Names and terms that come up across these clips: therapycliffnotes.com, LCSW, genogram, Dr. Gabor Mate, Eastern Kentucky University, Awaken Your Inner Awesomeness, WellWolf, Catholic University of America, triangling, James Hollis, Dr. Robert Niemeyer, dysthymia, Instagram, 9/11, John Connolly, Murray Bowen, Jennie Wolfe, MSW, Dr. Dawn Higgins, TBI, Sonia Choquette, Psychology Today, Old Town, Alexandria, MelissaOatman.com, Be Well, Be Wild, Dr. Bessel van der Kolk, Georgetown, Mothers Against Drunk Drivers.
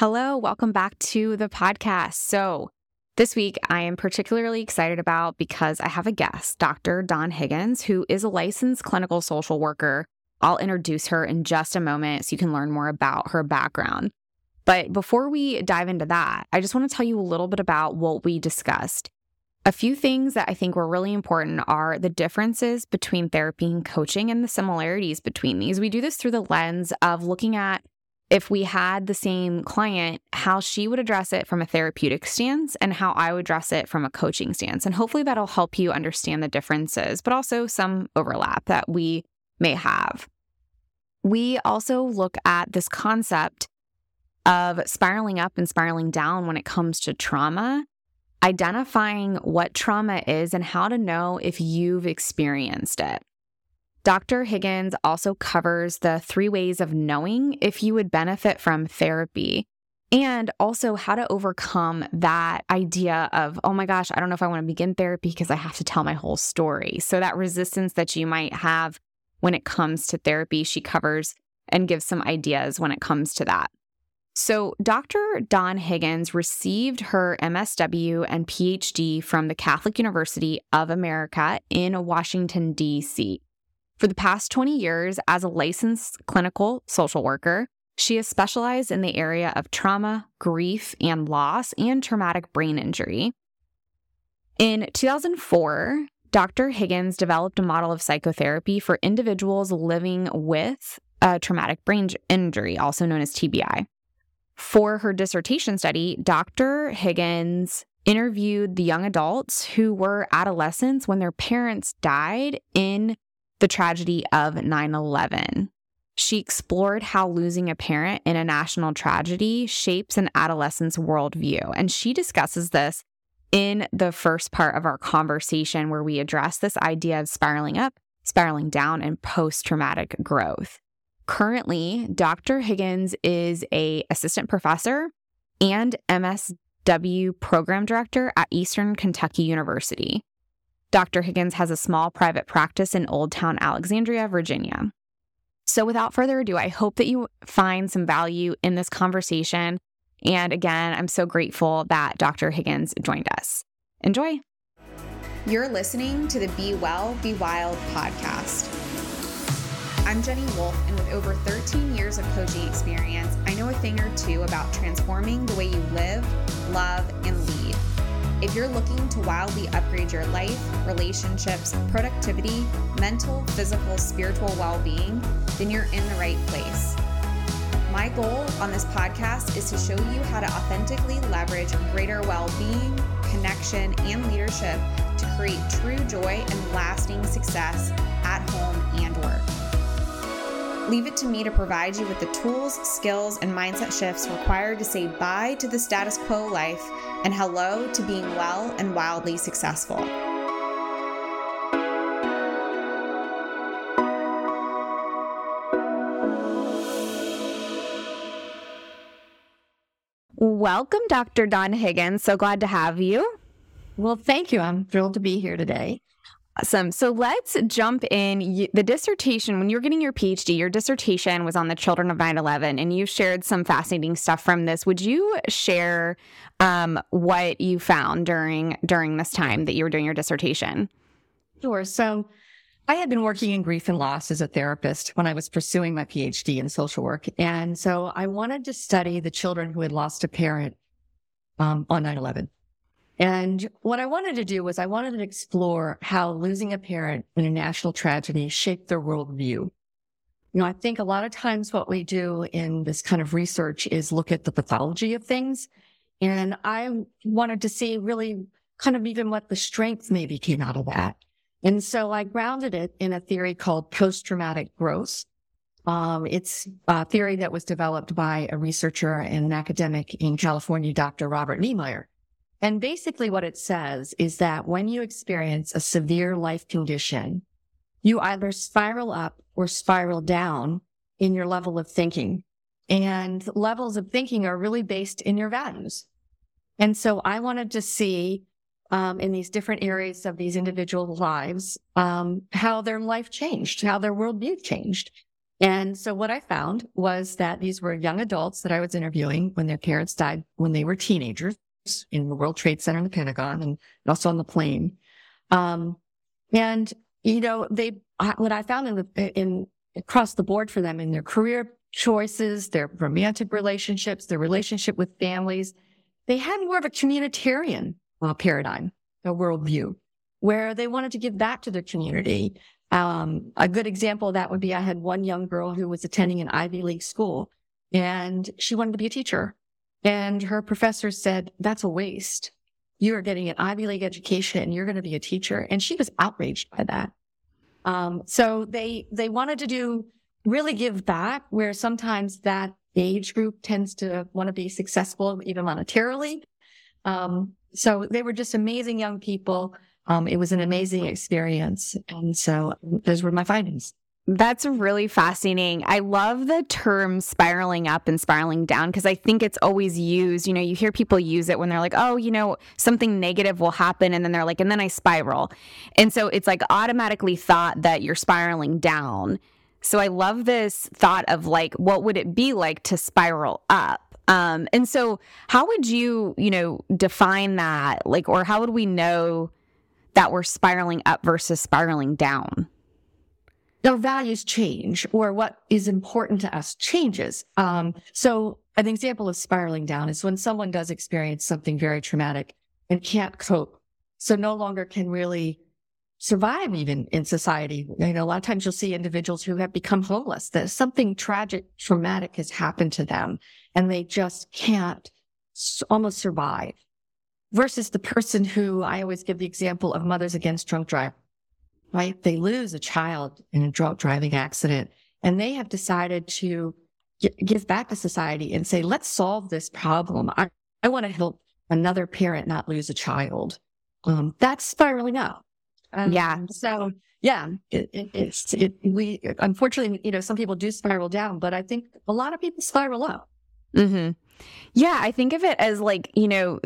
Hello, welcome back to the podcast. So this week I am particularly excited about because I have a guest, Dr. Dawn Higgins, who is a licensed clinical social worker. I'll introduce her in just a moment so you can learn more about her background. But before we dive into that, I just want to tell you a little bit about what we discussed. A few things that I think were really important are the differences between therapy and coaching and the similarities between these. We do this through the lens of looking at if we had the same client, how she would address it from a therapeutic stance and how I would address it from a coaching stance. And hopefully that'll help you understand the differences, but also some overlap that we may have. We also look at this concept of spiraling up and spiraling down when it comes to trauma, identifying what trauma is and how to know if you've experienced it. Dr. Higgins also covers the 3 ways of knowing if you would benefit from therapy and also how to overcome that idea of, oh my gosh, I don't know if I want to begin therapy because I have to tell my whole story. So that resistance that you might have when it comes to therapy, she covers and gives some ideas when it comes to that. So Dr. Dawn Higgins received her MSW and PhD from the Catholic University of America in Washington, D.C. For the past 20 years, as a licensed clinical social worker, she has specialized in the area of trauma, grief, and loss, and traumatic brain injury. In 2004, Dr. Higgins developed a model of psychotherapy for individuals living with a traumatic brain injury, also known as TBI. For her dissertation study, Dr. Higgins interviewed the young adults who were adolescents when their parents died in the tragedy of 9/11. She explored how losing a parent in a national tragedy shapes an adolescent's worldview. And she discusses this in the first part of our conversation where we address this idea of spiraling up, spiraling down, and post-traumatic growth. Currently, Dr. Higgins is an assistant professor and MSW program director at Eastern Kentucky University. Dr. Higgins has a small private practice in Old Town, Alexandria, Virginia. So without further ado, I hope that you find some value in this conversation. And again, I'm so grateful that Dr. Higgins joined us. Enjoy. You're listening to the Be Well, Be Wild podcast. I'm Jennie Wolfe, and with over 13 years of coaching experience, I know a thing or two about transforming the way you live, love, and lead. If you're looking to wildly upgrade your life, relationships, productivity, mental, physical, spiritual well-being, then you're in the right place. My goal on this podcast is to show you how to authentically leverage greater well-being, connection, and leadership to create true joy and lasting success at home and work. Leave it to me to provide you with the tools, skills, and mindset shifts required to say bye to the status quo life and hello to being well and wildly successful. Welcome, Dr. Dawn Higgins. So glad to have you. Well, thank you. I'm thrilled to be here today. Awesome. So let's jump in. The dissertation, when you were getting your PhD, your dissertation was on the children of 9/11, and you shared some fascinating stuff from this. Would you share what you found during this time that you were doing your dissertation? Sure. So I had been working in grief and loss as a therapist when I was pursuing my PhD in social work. And so I wanted to study the children who had lost a parent on 9/11. And what I wanted to do was I wanted to explore how losing a parent in a national tragedy shaped their worldview. You know, I think a lot of times what we do in this kind of research is look at the pathology of things. And I wanted to see really kind of even what the strength maybe came out of that. And so I grounded it in a theory called post-traumatic growth. It's a theory that was developed by a researcher and an academic in California, Dr. Robert Niemeyer. And basically what it says is that when you experience a severe life condition, you either spiral up or spiral down in your level of thinking. And levels of thinking are really based in your values. And so I wanted to see in these different areas of these individual lives, how their life changed, how their worldview changed. And so what I found was that these were young adults that I was interviewing when their parents died when they were teenagers in the World Trade Center and the Pentagon and also on the plane. And, you know, what I found across the board for them in their career choices, their romantic relationships, their relationship with families, they had more of a communitarian paradigm, a worldview, where they wanted to give back to their community. A good example of that would be I had one young girl who was attending an Ivy League school, and she wanted to be a teacher. And her professor said, "That's a waste. You are getting an Ivy League education and you're going to be a teacher." And she was outraged by that. So they wanted to really give back, where sometimes that age group tends to want to be successful even monetarily. So they were just amazing young people. It was an amazing experience. And so those were my findings. That's really fascinating. I love the term spiraling up and spiraling down, because I think it's always used. You know, you hear people use it when they're like, oh, you know, something negative will happen. And then they're like, and then I spiral. And so it's like automatically thought that you're spiraling down. So I love this thought of like, what would it be like to spiral up? And so how would you, you know, define that? Like, or how would we know that we're spiraling up versus spiraling down? Our values change, or what is important to us changes. So an example of spiraling down is when someone does experience something very traumatic and can't cope. So no longer can really survive even in society. You know, a lot of times you'll see individuals who have become homeless, that something traumatic has happened to them, and they just can't almost survive. Versus the person who, I always give the example of Mothers Against Drunk Drivers, right? They lose a child in a drunk driving accident, and they have decided to give back to society and say, let's solve this problem. I want to help another parent not lose a child. That's spiraling up. So yeah, we unfortunately, you know, some people do spiral down, but I think a lot of people spiral up. Mm-hmm. Yeah. I think of it as like, you know,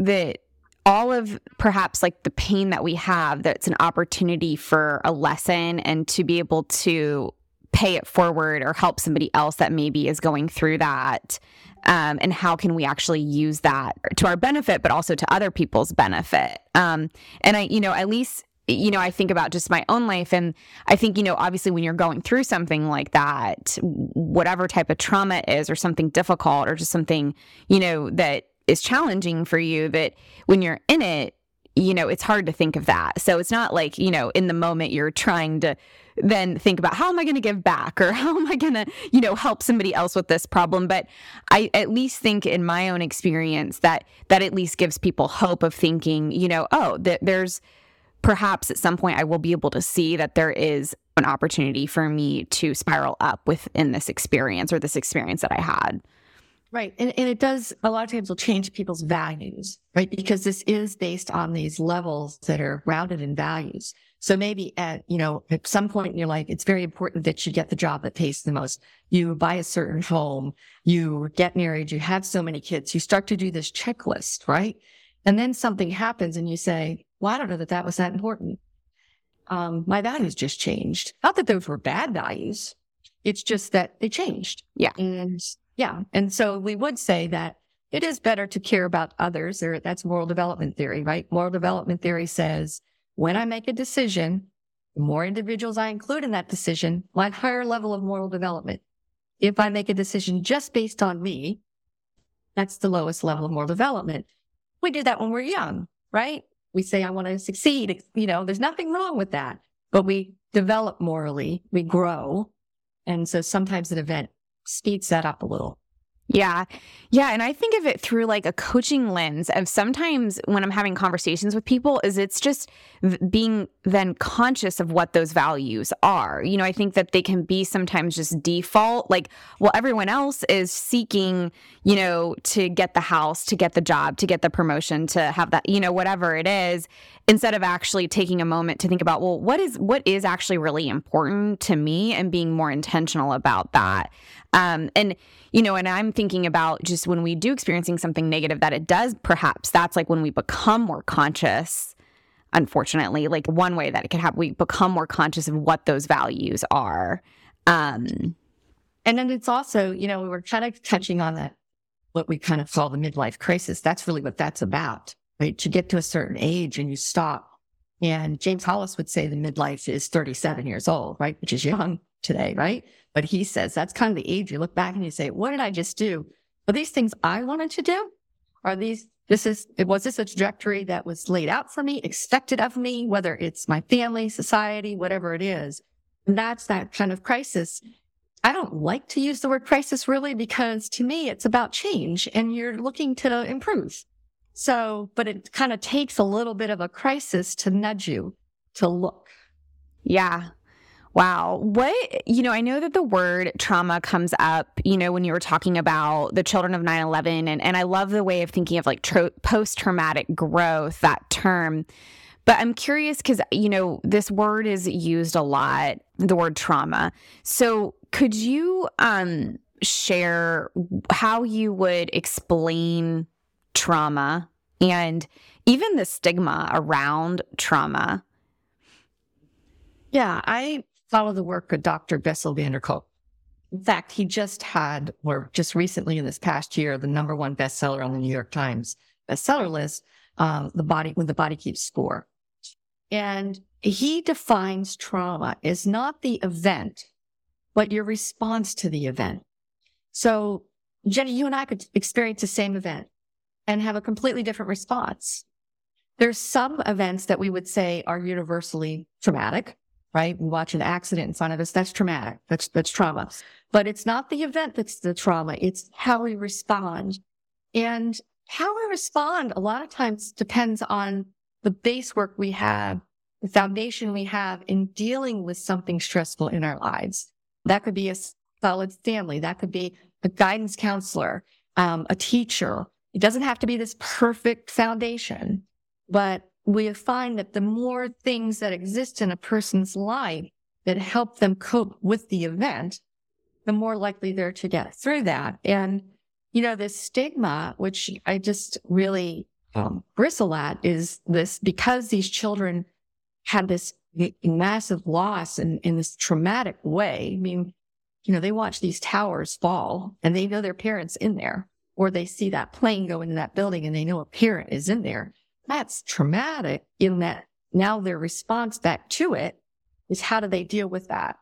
all of perhaps like the pain that we have, that's an opportunity for a lesson and to be able to pay it forward or help somebody else that maybe is going through that. And how can we actually use that to our benefit, but also to other people's benefit? And I, you know, at least, you know, I think about just my own life, and I think, you know, obviously when you're going through something like that, whatever type of trauma it is, or something difficult, or just something, you know, that is challenging for you, that when you're in it, you know, it's hard to think of that. So it's not like, you know, in the moment you're trying to then think about how am I going to give back, or how am I going to, you know, help somebody else with this problem. But I at least think in my own experience that at least gives people hope of thinking, you know, oh, that there's perhaps at some point I will be able to see that there is an opportunity for me to spiral up within this experience, or this experience that I had. Right. And it does, a lot of times will change people's values, right? Because this is based on these levels that are grounded in values. So maybe at some point in your life, it's very important that you get the job that pays the most. You buy a certain home, you get married, you have so many kids, you start to do this checklist, right? And then something happens and you say, well, I don't know that that was that important. My values just changed. Not that those were bad values. It's just that they changed. Yeah. And so we would say that it is better to care about others, or that's moral development theory, right? Moral development theory says when I make a decision, the more individuals I include in that decision, my higher level of moral development. If I make a decision just based on me, that's the lowest level of moral development. We do that when we're young, right? We say, I want to succeed. You know, there's nothing wrong with that, but we develop morally, we grow. And so sometimes an event speeds that up a little. Yeah. Yeah. And I think of it through like a coaching lens of sometimes when I'm having conversations with people is it's just being then conscious of what those values are. You know, I think that they can be sometimes just default, like, well, everyone else is seeking, you know, to get the house, to get the job, to get the promotion, to have that, you know, whatever it is, instead of actually taking a moment to think about, well, what is actually really important to me, and being more intentional about that. And, you know, and I'm thinking about just when we do experiencing something negative that it does, perhaps that's like when we become more conscious, unfortunately, like one way that it can happen, we become more conscious of what those values are. And then it's also, you know, we were kind of touching on that, what we kind of call the midlife crisis. That's really what that's about, right? To get to a certain age and you stop. And James Hollis would say the midlife is 37 years old, right? Which is young today, right? But he says that's kind of the age you look back and you say, what did I just do? Are these things I wanted to do? Was this a trajectory that was laid out for me, expected of me, whether it's my family, society, whatever it is? And that's that kind of crisis. I don't like to use the word crisis really, because to me, it's about change and you're looking to improve. So, but it kind of takes a little bit of a crisis to nudge you to look. Yeah. Wow. I know that the word trauma comes up, you know, when you were talking about the children of 9/11, and I love the way of thinking of like post-traumatic growth, that term. But I'm curious because, you know, this word is used a lot, the word trauma. So could you share how you would explain trauma and even the stigma around trauma? Yeah, I follow the work of Dr. Bessel van der Kolk. In fact, he just recently in this past year, the number one bestseller on the New York Times bestseller list, The Body Keeps the Score. And he defines trauma as not the event, but your response to the event. So, Jenny, you and I could experience the same event and have a completely different response. There's some events that we would say are universally traumatic. Right? We watch an accident in front of us. That's traumatic. That's trauma. But it's not the event that's the trauma. It's how we respond. And how we respond a lot of times depends on the base work we have, the foundation we have in dealing with something stressful in our lives. That could be a solid family. That could be a guidance counselor, a teacher. It doesn't have to be this perfect foundation, but we find that the more things that exist in a person's life that help them cope with the event, the more likely they're to get through that. And, you know, this stigma, which I just really bristle at, is this, because these children had this massive loss in this traumatic way. I mean, you know, they watch these towers fall and they know their parents in there, or they see that plane go into that building and they know a parent is in there. That's traumatic in that now their response back to it is, how do they deal with that?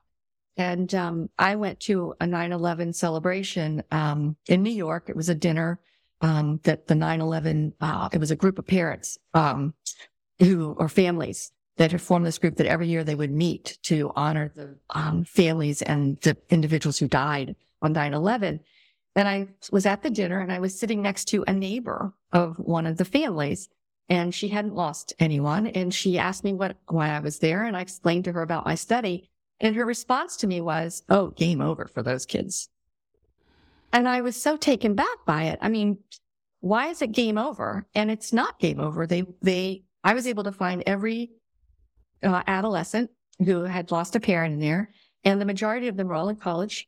And I went to a 9/11 celebration in New York. It was a dinner that the 9/11, it was a group of parents who are families that had formed this group that every year they would meet to honor the families and the individuals who died on 9/11. And I was at the dinner and I was sitting next to a neighbor of one of the families. And she hadn't lost anyone. And she asked me why I was there. And I explained to her about my study. And her response to me was, oh, game over for those kids. And I was so taken back by it. I mean, why is it game over? And it's not game over. I was able to find every adolescent who had lost a parent in there. And the majority of them were all in college.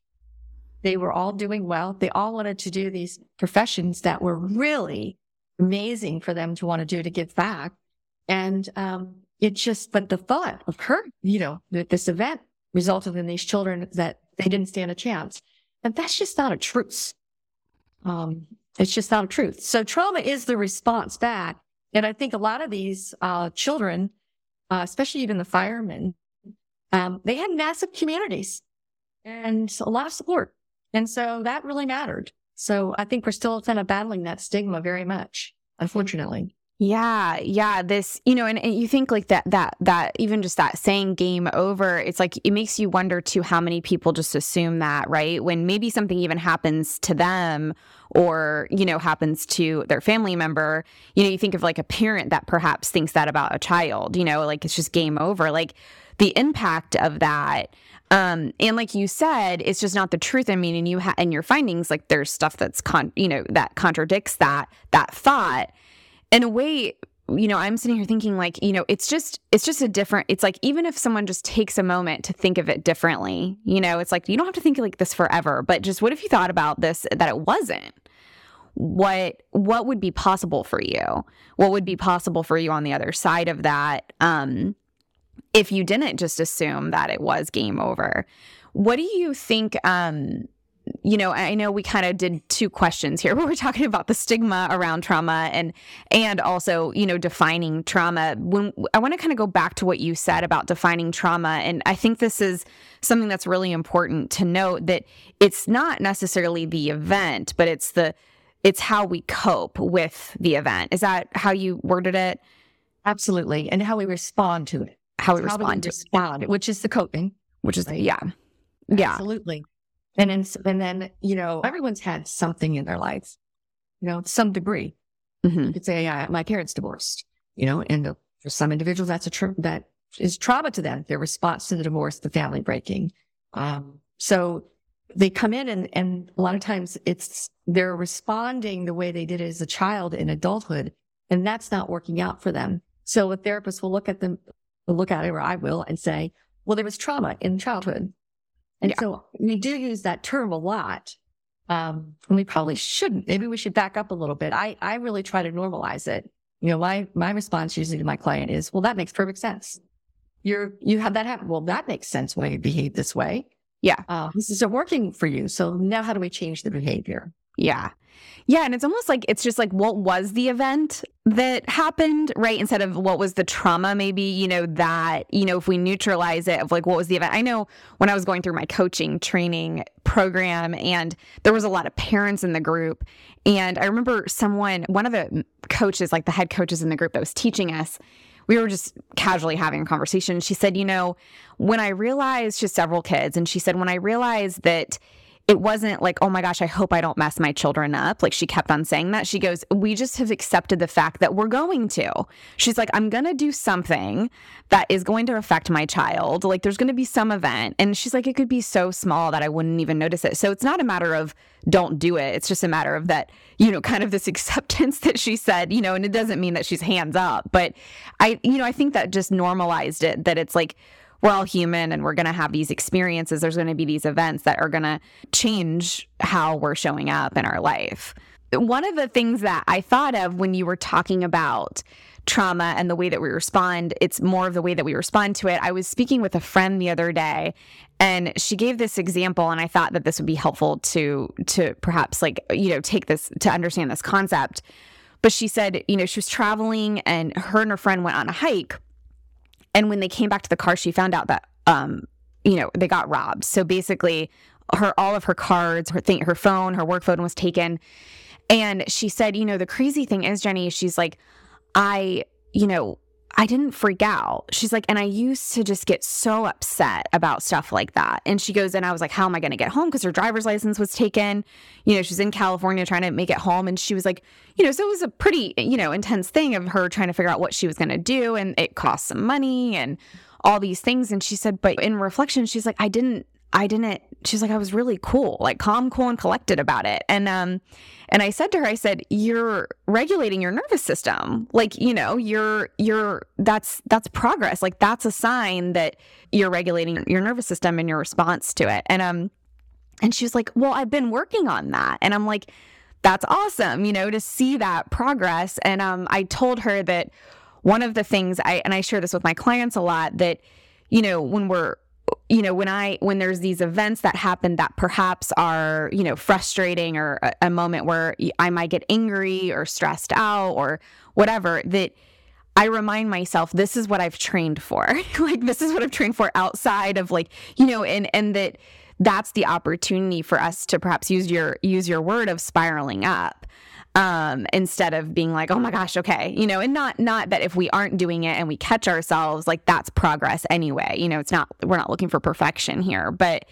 They were all doing well. They all wanted to do these professions that were really amazing for them to want to do, to give back. And but the thought of her, you know, that this event resulted in these children that they didn't stand a chance. And that's just not a truth. It's just not a truth. So trauma is the response back. And I think a lot of these children, especially even the firemen, they had massive communities and a lot of support. And so that really mattered. So I think we're still kind of battling that stigma very much, unfortunately. Yeah. Yeah. This, you know, and you think like that even just that saying game over, it's like, it makes you wonder too, how many people just assume that, right? When maybe something even happens to them or, you know, happens to their family member, you know, you think of like a parent that perhaps thinks that about a child, you know, like it's just game over, like the impact of that. And like you said, it's just not the truth. I mean, and you and your findings, like there's stuff that's that contradicts that thought. In a way, you know, I'm sitting here thinking like, you know, it's just a different, it's like, even if someone just takes a moment to think of it differently, you know, it's like, you don't have to think like this forever, but just what if you thought about this, that it wasn't? What would be possible for you? What would be possible for you on the other side of that? If you didn't just assume that it was game over? What do you think you know, I know we kind of did two questions here where we're talking about the stigma around trauma and also, you know, defining trauma. When I want to kind of go back to what you said about defining trauma. And I think this is something that's really important to note, that it's not necessarily the event, but it's how we cope with the event. Is that how you worded it? Absolutely. And how we respond to it. How we respond to it, which is the coping. Which is, right? Yeah. Absolutely. And then, you know, everyone's had something in their life, you know, some degree. Mm-hmm. You could say, my parents divorced, you know, and for some individuals, that is trauma to them, their response to the divorce, the family breaking. So they come in and a lot of times they're responding the way they did as a child in adulthood, and that's not working out for them. So a therapist will look at it, or I will, and say, well, there was trauma in childhood. And so we do use that term a lot. And we probably shouldn't. Maybe we should back up a little bit. I really try to normalize it. You know, my response usually to my client is, well, that makes perfect sense. You had that happen. Well, that makes sense why you behave this way. Yeah. This isn't working for you. So now how do we change the behavior? Yeah. Yeah. And it's almost like, it's just like, what was the event that happened, right? Instead of what was the trauma, maybe, you know, that, you know, if we neutralize it of like, what was the event? I know when I was going through my coaching training program, and there was a lot of parents in the group. And I remember one of the coaches, like the head coaches in the group that was teaching us, we were just casually having a conversation. She said, you know, when I realized, she had several kids, and she said, when I realized that it wasn't like, oh my gosh, I hope I don't mess my children up. Like, she kept on saying that. She goes, we just have accepted the fact that we're going to. She's like, I'm going to do something that is going to affect my child. Like, there's going to be some event. And she's like, it could be so small that I wouldn't even notice it. So it's not a matter of don't do it. It's just a matter of that, you know, kind of this acceptance that she said, you know, and it doesn't mean that she's hands up. But I think that just normalized it, that it's like, we're all human and we're going to have these experiences. There's going to be these events that are going to change how we're showing up in our life. One of the things that I thought of when you were talking about trauma and the way that we respond, it's more of the way that we respond to it. I was speaking with a friend the other day, and she gave this example, and I thought that this would be helpful to perhaps, like, you know, take this to understand this concept. But she said, you know, she was traveling, and her friend went on a hike. And when they came back to the car, she found out that, you know, they got robbed. So basically, all of her cards, her phone, her work phone was taken. And she said, you know, the crazy thing is, Jenny, she's like, I didn't freak out. She's like, and I used to just get so upset about stuff like that. And she goes, and I was like, how am I going to get home? Because her driver's license was taken. You know, she's in California trying to make it home. And she was like, you know, so it was a pretty, you know, intense thing of her trying to figure out what she was going to do. And it cost some money and all these things. And she said, but in reflection, she's like, I didn't, she's like, I was really cool, like calm, cool, and collected about it. And I said to her, I said, you're regulating your nervous system. Like, you know, that's progress. Like, that's a sign that you're regulating your nervous system and your response to it. And she was like, well, I've been working on that. And I'm like, that's awesome, you know, to see that progress. And, I told her that one of the things and I share this with my clients a lot, that, you know, when there's these events that happen that perhaps are, you know, frustrating, or a moment where I might get angry or stressed out or whatever, that I remind myself, this is what I've trained for. Like, this is what I've trained for outside of, like, you know, and that's the opportunity for us to perhaps use your word of spiraling up. Instead of being like, oh my gosh, okay, you know, and not that if we aren't doing it and we catch ourselves, like, that's progress anyway, you know, we're not looking for perfection here, but,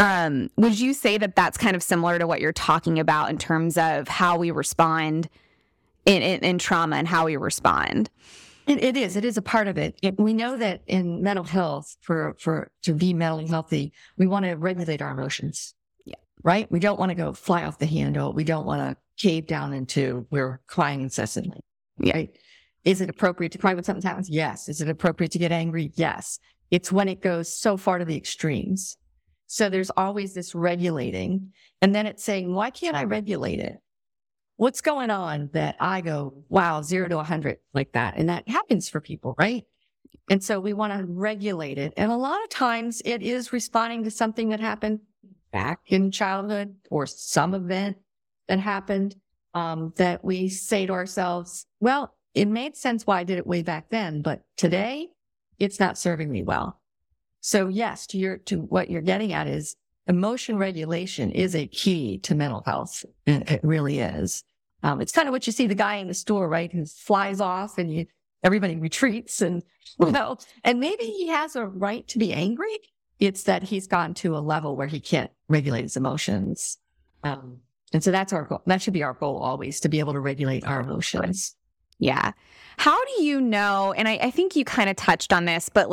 would you say that that's kind of similar to what you're talking about in terms of how we respond in trauma and how we respond? It is a part of it. We know that in mental health, to be mentally healthy, we want to regulate our emotions. Yeah. Right. We don't want to go fly off the handle. We don't want to cave down into we're crying incessantly. Right? Yeah. Is it appropriate to cry when something happens? Yes. Is it appropriate to get angry? Yes. It's when it goes so far to the extremes. So there's always this regulating. And then it's saying, why can't I regulate it? What's going on that I go, wow, 0 to 100 like that? And that happens for people, right? And so we want to regulate it. And a lot of times it is responding to something that happened back in childhood or some event that happened, that we say to ourselves, well, it made sense why I did it way back then, but today it's not serving me well. So yes, to what you're getting at is emotion regulation is a key to mental health. It really is. It's kind of what you see the guy in the store, right? Who flies off and everybody retreats and, and maybe he has a right to be angry. It's that he's gotten to a level where he can't regulate his emotions. And so that's our goal. That should be our goal always, to be able to regulate our emotions. Yeah. How do you know, and I think you kind of touched on this, but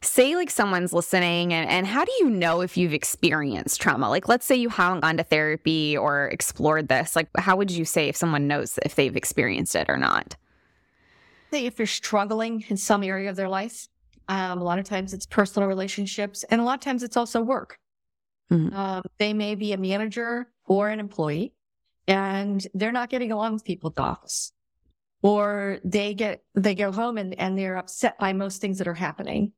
say someone's listening and how do you know if you've experienced trauma? Let's say you haven't gone to therapy or explored this. How would you say if someone knows if they've experienced it or not? If you're struggling in some area of their life, a lot of times it's personal relationships, and a lot of times it's also work. Mm-hmm. They may be a manager or an employee, and they're not getting along with people at the office. Or they go home and they're upset by most things that are happening.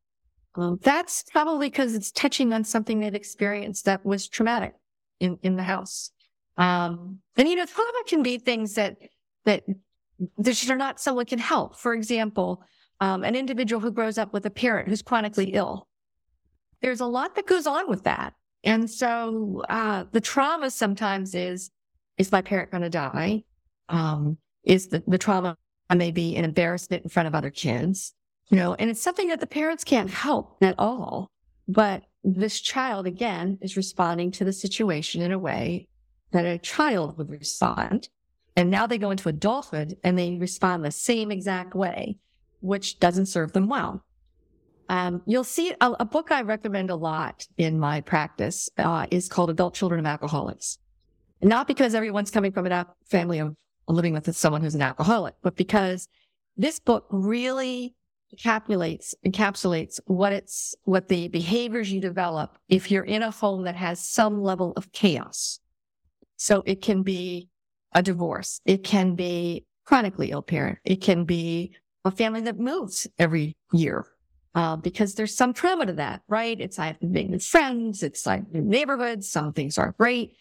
That's probably because it's touching on something they've experienced that was traumatic in the house. And trauma can be things that are not someone can help. For example, an individual who grows up with a parent who's chronically ill. There's a lot that goes on with that. And so the trauma sometimes is my parent going to die? Is the trauma maybe an embarrassment in front of other kids, and it's something that the parents can't help at all. But this child, again, is responding to the situation in a way that a child would respond. And now they go into adulthood and they respond the same exact way, which doesn't serve them well. You'll see a book I recommend a lot in my practice is called Adult Children of Alcoholics. Not because everyone's coming from a family of living with someone who's an alcoholic, but because this book really encapsulates what the behaviors you develop if you're in a home that has some level of chaos. So it can be a divorce. It can be chronically ill parent. It can be a family that moves every year because there's some trauma to that, right? It's I have to make new friends. It's like new neighborhoods. Some things aren't great.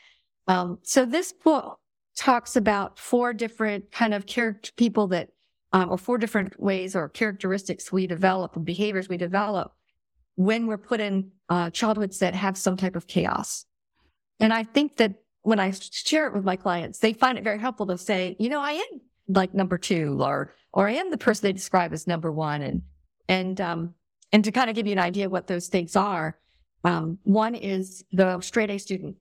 So this book talks about four different kind of character people that, or four different ways or characteristics we develop and behaviors we develop when we're put in childhoods that have some type of chaos. And I think that when I share it with my clients, they find it very helpful to say, I am like number two, or I am the person they describe as number one, and to kind of give you an idea of what those things are. One is the straight A student.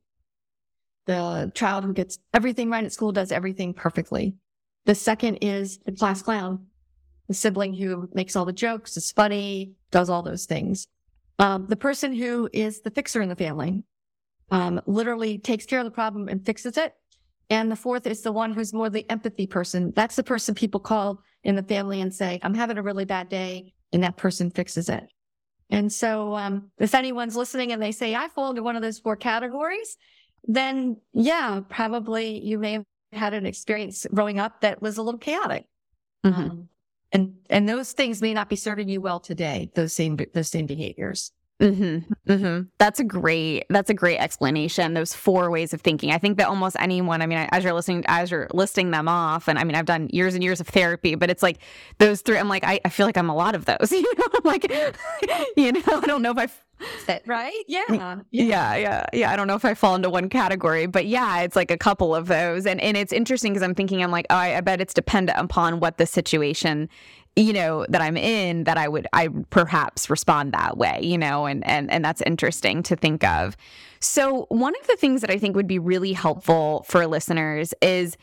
The child who gets everything right at school, does everything perfectly. The second is the class clown, the sibling who makes all the jokes, is funny, does all those things. The person who is the fixer in the family, literally takes care of the problem and fixes it. And the fourth is the one who's more the empathy person. That's the person people call in the family and say, I'm having a really bad day, and that person fixes it. And so if anyone's listening and they say, I fall into one of those four categories, then yeah, probably you may have had an experience growing up that was a little chaotic. Mm-hmm. And those things may not be serving you well today, those same behaviors. Mm-hmm. Mm-hmm. That's a great explanation. Those four ways of thinking. I think that almost anyone, as you're listing them off, and I've done years and years of therapy, but it's those three, I feel like I'm a lot of those, I don't know if right? Yeah. I don't know if I fall into one category, but yeah, it's a couple of those. And it's interesting because I'm thinking, I bet it's dependent upon what the situation, that I'm in, that I perhaps respond that way, and that's interesting to think of. So one of the things that I think would be really helpful for listeners is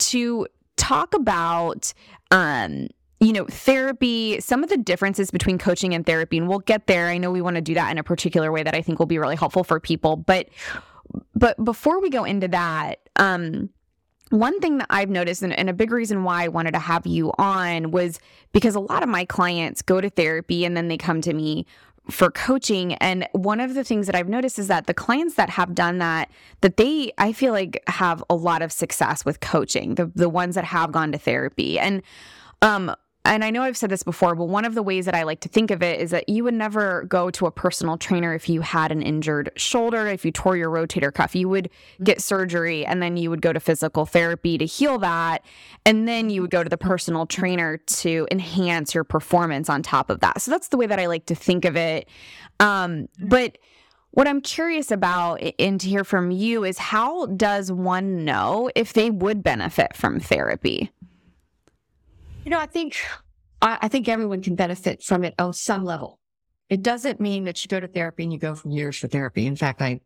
to talk about, therapy, some of the differences between coaching and therapy, and we'll get there. I know we want to do that in a particular way that I think will be really helpful for people. But before we go into that, one thing that I've noticed, and a big reason why I wanted to have you on, was because a lot of my clients go to therapy and then they come to me for coaching. And one of the things that I've noticed is that the clients that have done that I feel like have a lot of success with coaching, the ones that have gone to therapy. And and I know I've said this before, but one of the ways that I like to think of it is that you would never go to a personal trainer if you had an injured shoulder, if you tore your rotator cuff. You would get surgery, and then you would go to physical therapy to heal that, and then you would go to the personal trainer to enhance your performance on top of that. So that's the way that I like to think of it. But what I'm curious about and to hear from you is, how does one know if they would benefit from therapy? You know, I think everyone can benefit from it on some level. It doesn't mean that you go to therapy and you go for years for therapy. In fact, I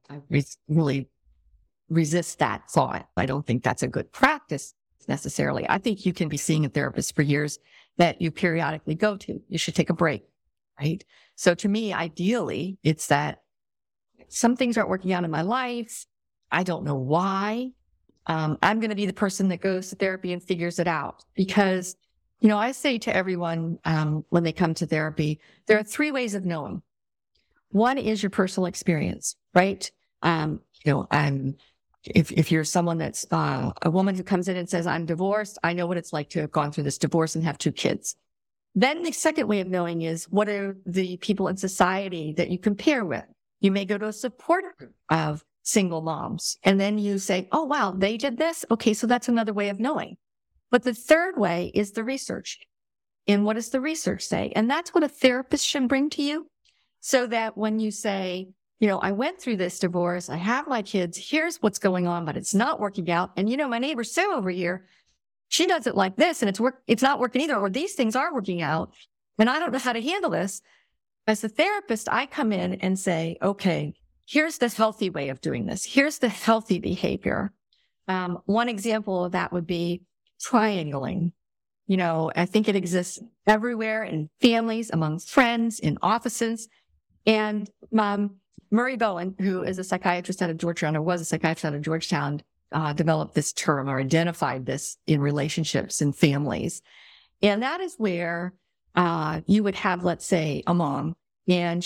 really resist that thought. I don't think that's a good practice necessarily. I think you can be seeing a therapist for years that you periodically go to. You should take a break, right? So to me, ideally, it's that some things aren't working out in my life. I don't know why. I'm going to be the person that goes to therapy and figures it out, because you know, I say to everyone when they come to therapy, there are three ways of knowing. One is your personal experience, right? If you're someone that's a woman who comes in and says, I'm divorced, I know what it's like to have gone through this divorce and have two kids. Then the second way of knowing is, what are the people in society that you compare with? You may go to a support group of single moms, and then you say, oh, wow, they did this. Okay, so that's another way of knowing. But the third way is the research. And what does the research say? And that's what a therapist should bring to you, so that when you say, you know, I went through this divorce, I have my kids, here's what's going on, but it's not working out. And, you know, my neighbor Sue over here, she does it like this, and it's not working either, or these things are working out, and I don't know how to handle this. As a therapist, I come in and say, okay, here's the healthy way of doing this. Here's the healthy behavior. One example of that would be triangling. You know, I think it exists everywhere, in families, among friends, in offices. And Murray Bowen, who is a psychiatrist out of Georgetown, or was a psychiatrist out of Georgetown, developed this term, or identified this, in relationships and families. And that is where you would have, let's say, a mom, and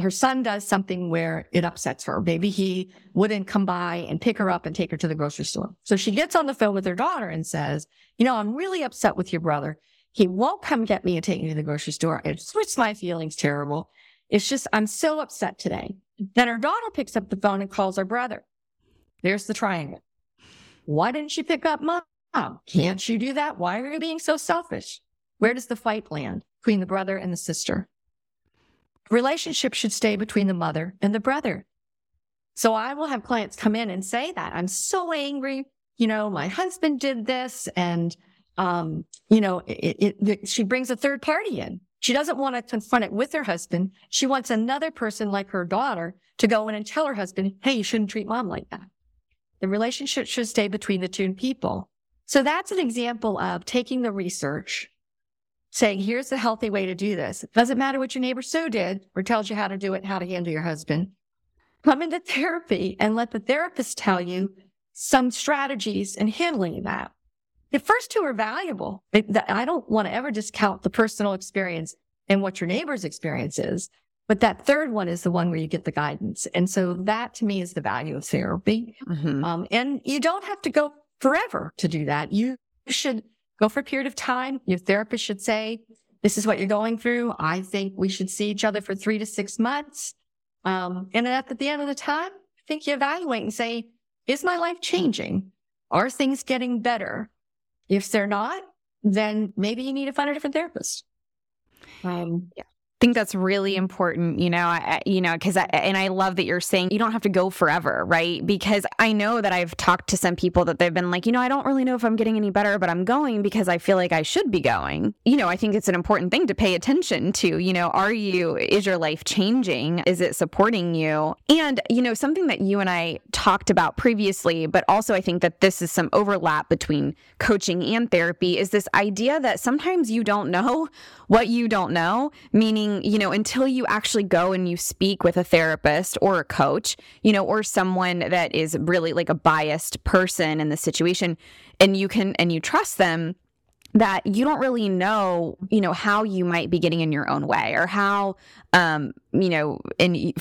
her son does something where it upsets her. Maybe he wouldn't come by and pick her up and take her to the grocery store. So she gets on the phone with her daughter and says, you know, I'm really upset with your brother. He won't come get me and take me to the grocery store. It switched my feelings terrible. It's just, I'm so upset today. Then her daughter picks up the phone and calls her brother. There's the triangle. Why didn't you pick up mom? Can't you do that? Why are you being so selfish? Where does the fight land between the brother and the sister? Relationship should stay between the mother and the brother. So I will have clients come in and say that, I'm so angry, you know, my husband did this, and, you know, she brings a third party in. She doesn't want to confront it with her husband. She wants another person, like her daughter, to go in and tell her husband, hey, you shouldn't treat mom like that. The relationship should stay between the two people. So that's an example of taking the research, saying, here's the healthy way to do this. It doesn't matter what your neighbor Sue did, or tells you how to do it, how to handle your husband. Come into therapy and let the therapist tell you some strategies in handling that. The first two are valuable. I don't want to ever discount the personal experience and what your neighbor's experience is, but that third one is the one where you get the guidance. And so that, to me, is the value of therapy. Mm-hmm. And you don't have to go forever to do that. You should go for a period of time. Your therapist should say, this is what you're going through. I think we should see each other for 3 to 6 months. And then at the end of the time, I think you evaluate and say, is my life changing? Are things getting better? If they're not, then maybe you need to find a different therapist. Yeah. I think that's really important, you know, because I love that you're saying you don't have to go forever, right? Because I know that I've talked to some people that they've been like, you know, I don't really know if I'm getting any better, but I'm going because I feel like I should be going. You know, I think it's an important thing to pay attention to, you know, is your life changing? Is it supporting you? And, you know, something that you and I talked about previously, but also I think that this is some overlap between coaching and therapy, is this idea that sometimes you don't know what you don't know, meaning, you know, until you actually go and you speak with a therapist or a coach, you know, or someone that is really like a biased person in the situation, and you trust them, that you don't really know, how you might be getting in your own way, or how, for therapy,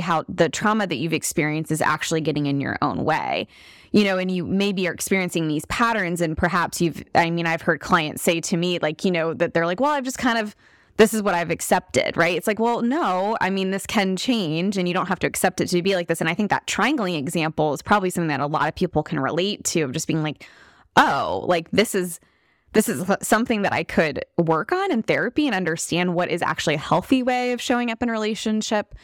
how the trauma that you've experienced is actually getting in your own way, and you maybe are experiencing these patterns. And perhaps I've heard clients say to me, that they're like, well, I've just kind of, this is what I've accepted, right? It's like, well, no, this can change, and you don't have to accept it to be like this. And I think that triangling example is probably something that a lot of people can relate to, of just being like, oh, like this is something that I could work on in therapy and understand what is actually a healthy way of showing up in a relationship.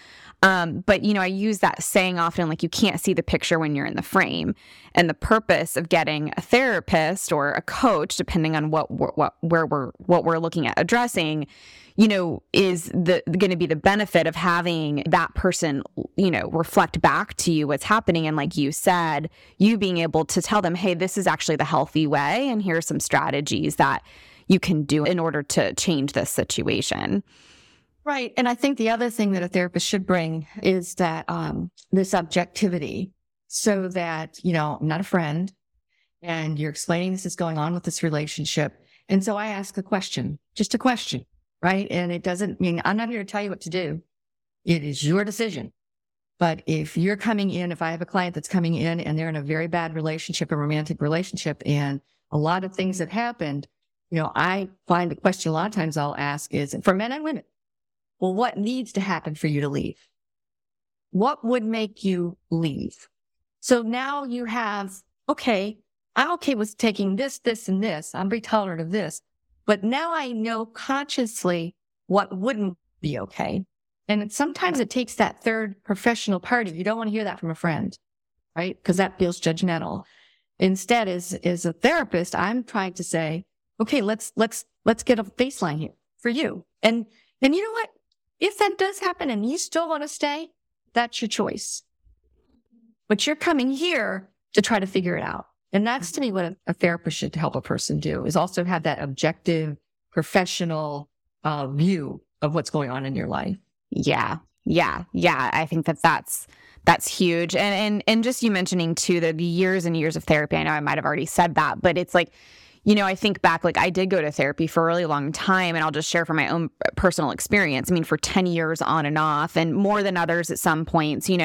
But I use that saying often, like, you can't see the picture when you're in the frame. And the purpose of getting a therapist or a coach, depending on what we're looking at addressing, is going to be the benefit of having that person, reflect back to you what's happening. And like you said, you being able to tell them, hey, this is actually the healthy way, and here are some strategies that you can do in order to change this situation. Right. And I think the other thing that a therapist should bring is that this objectivity, so that, I'm not a friend, and you're explaining this is going on with this relationship. And so I ask a question, just a question, right? And it doesn't mean I'm not here to tell you what to do. It is your decision. But if I have a client that's coming in and they're in a very bad relationship, a romantic relationship, and a lot of things that happened, I find the question a lot of times I'll ask is, for men and women, well, what needs to happen for you to leave? What would make you leave? So now you have, okay, I'm okay with taking this, this, and this. I'm very tolerant of this. But now I know consciously what wouldn't be okay. And sometimes it takes that third professional party. You don't want to hear that from a friend, right? Because that feels judgmental. Instead, as a therapist, I'm trying to say, okay, let's get a baseline here for you. And you know what? If that does happen and you still want to stay, that's your choice. But you're coming here to try to figure it out. And that's, to me, what a therapist should help a person do, is also have that objective, professional view of what's going on in your life. Yeah. I think that's huge. And just you mentioning, too, the years and years of therapy. I know I might have already said that, but it's like, I think back, like, I did go to therapy for a really long time, and I'll just share from my own personal experience. For 10 years on and off, and more than others at some points, I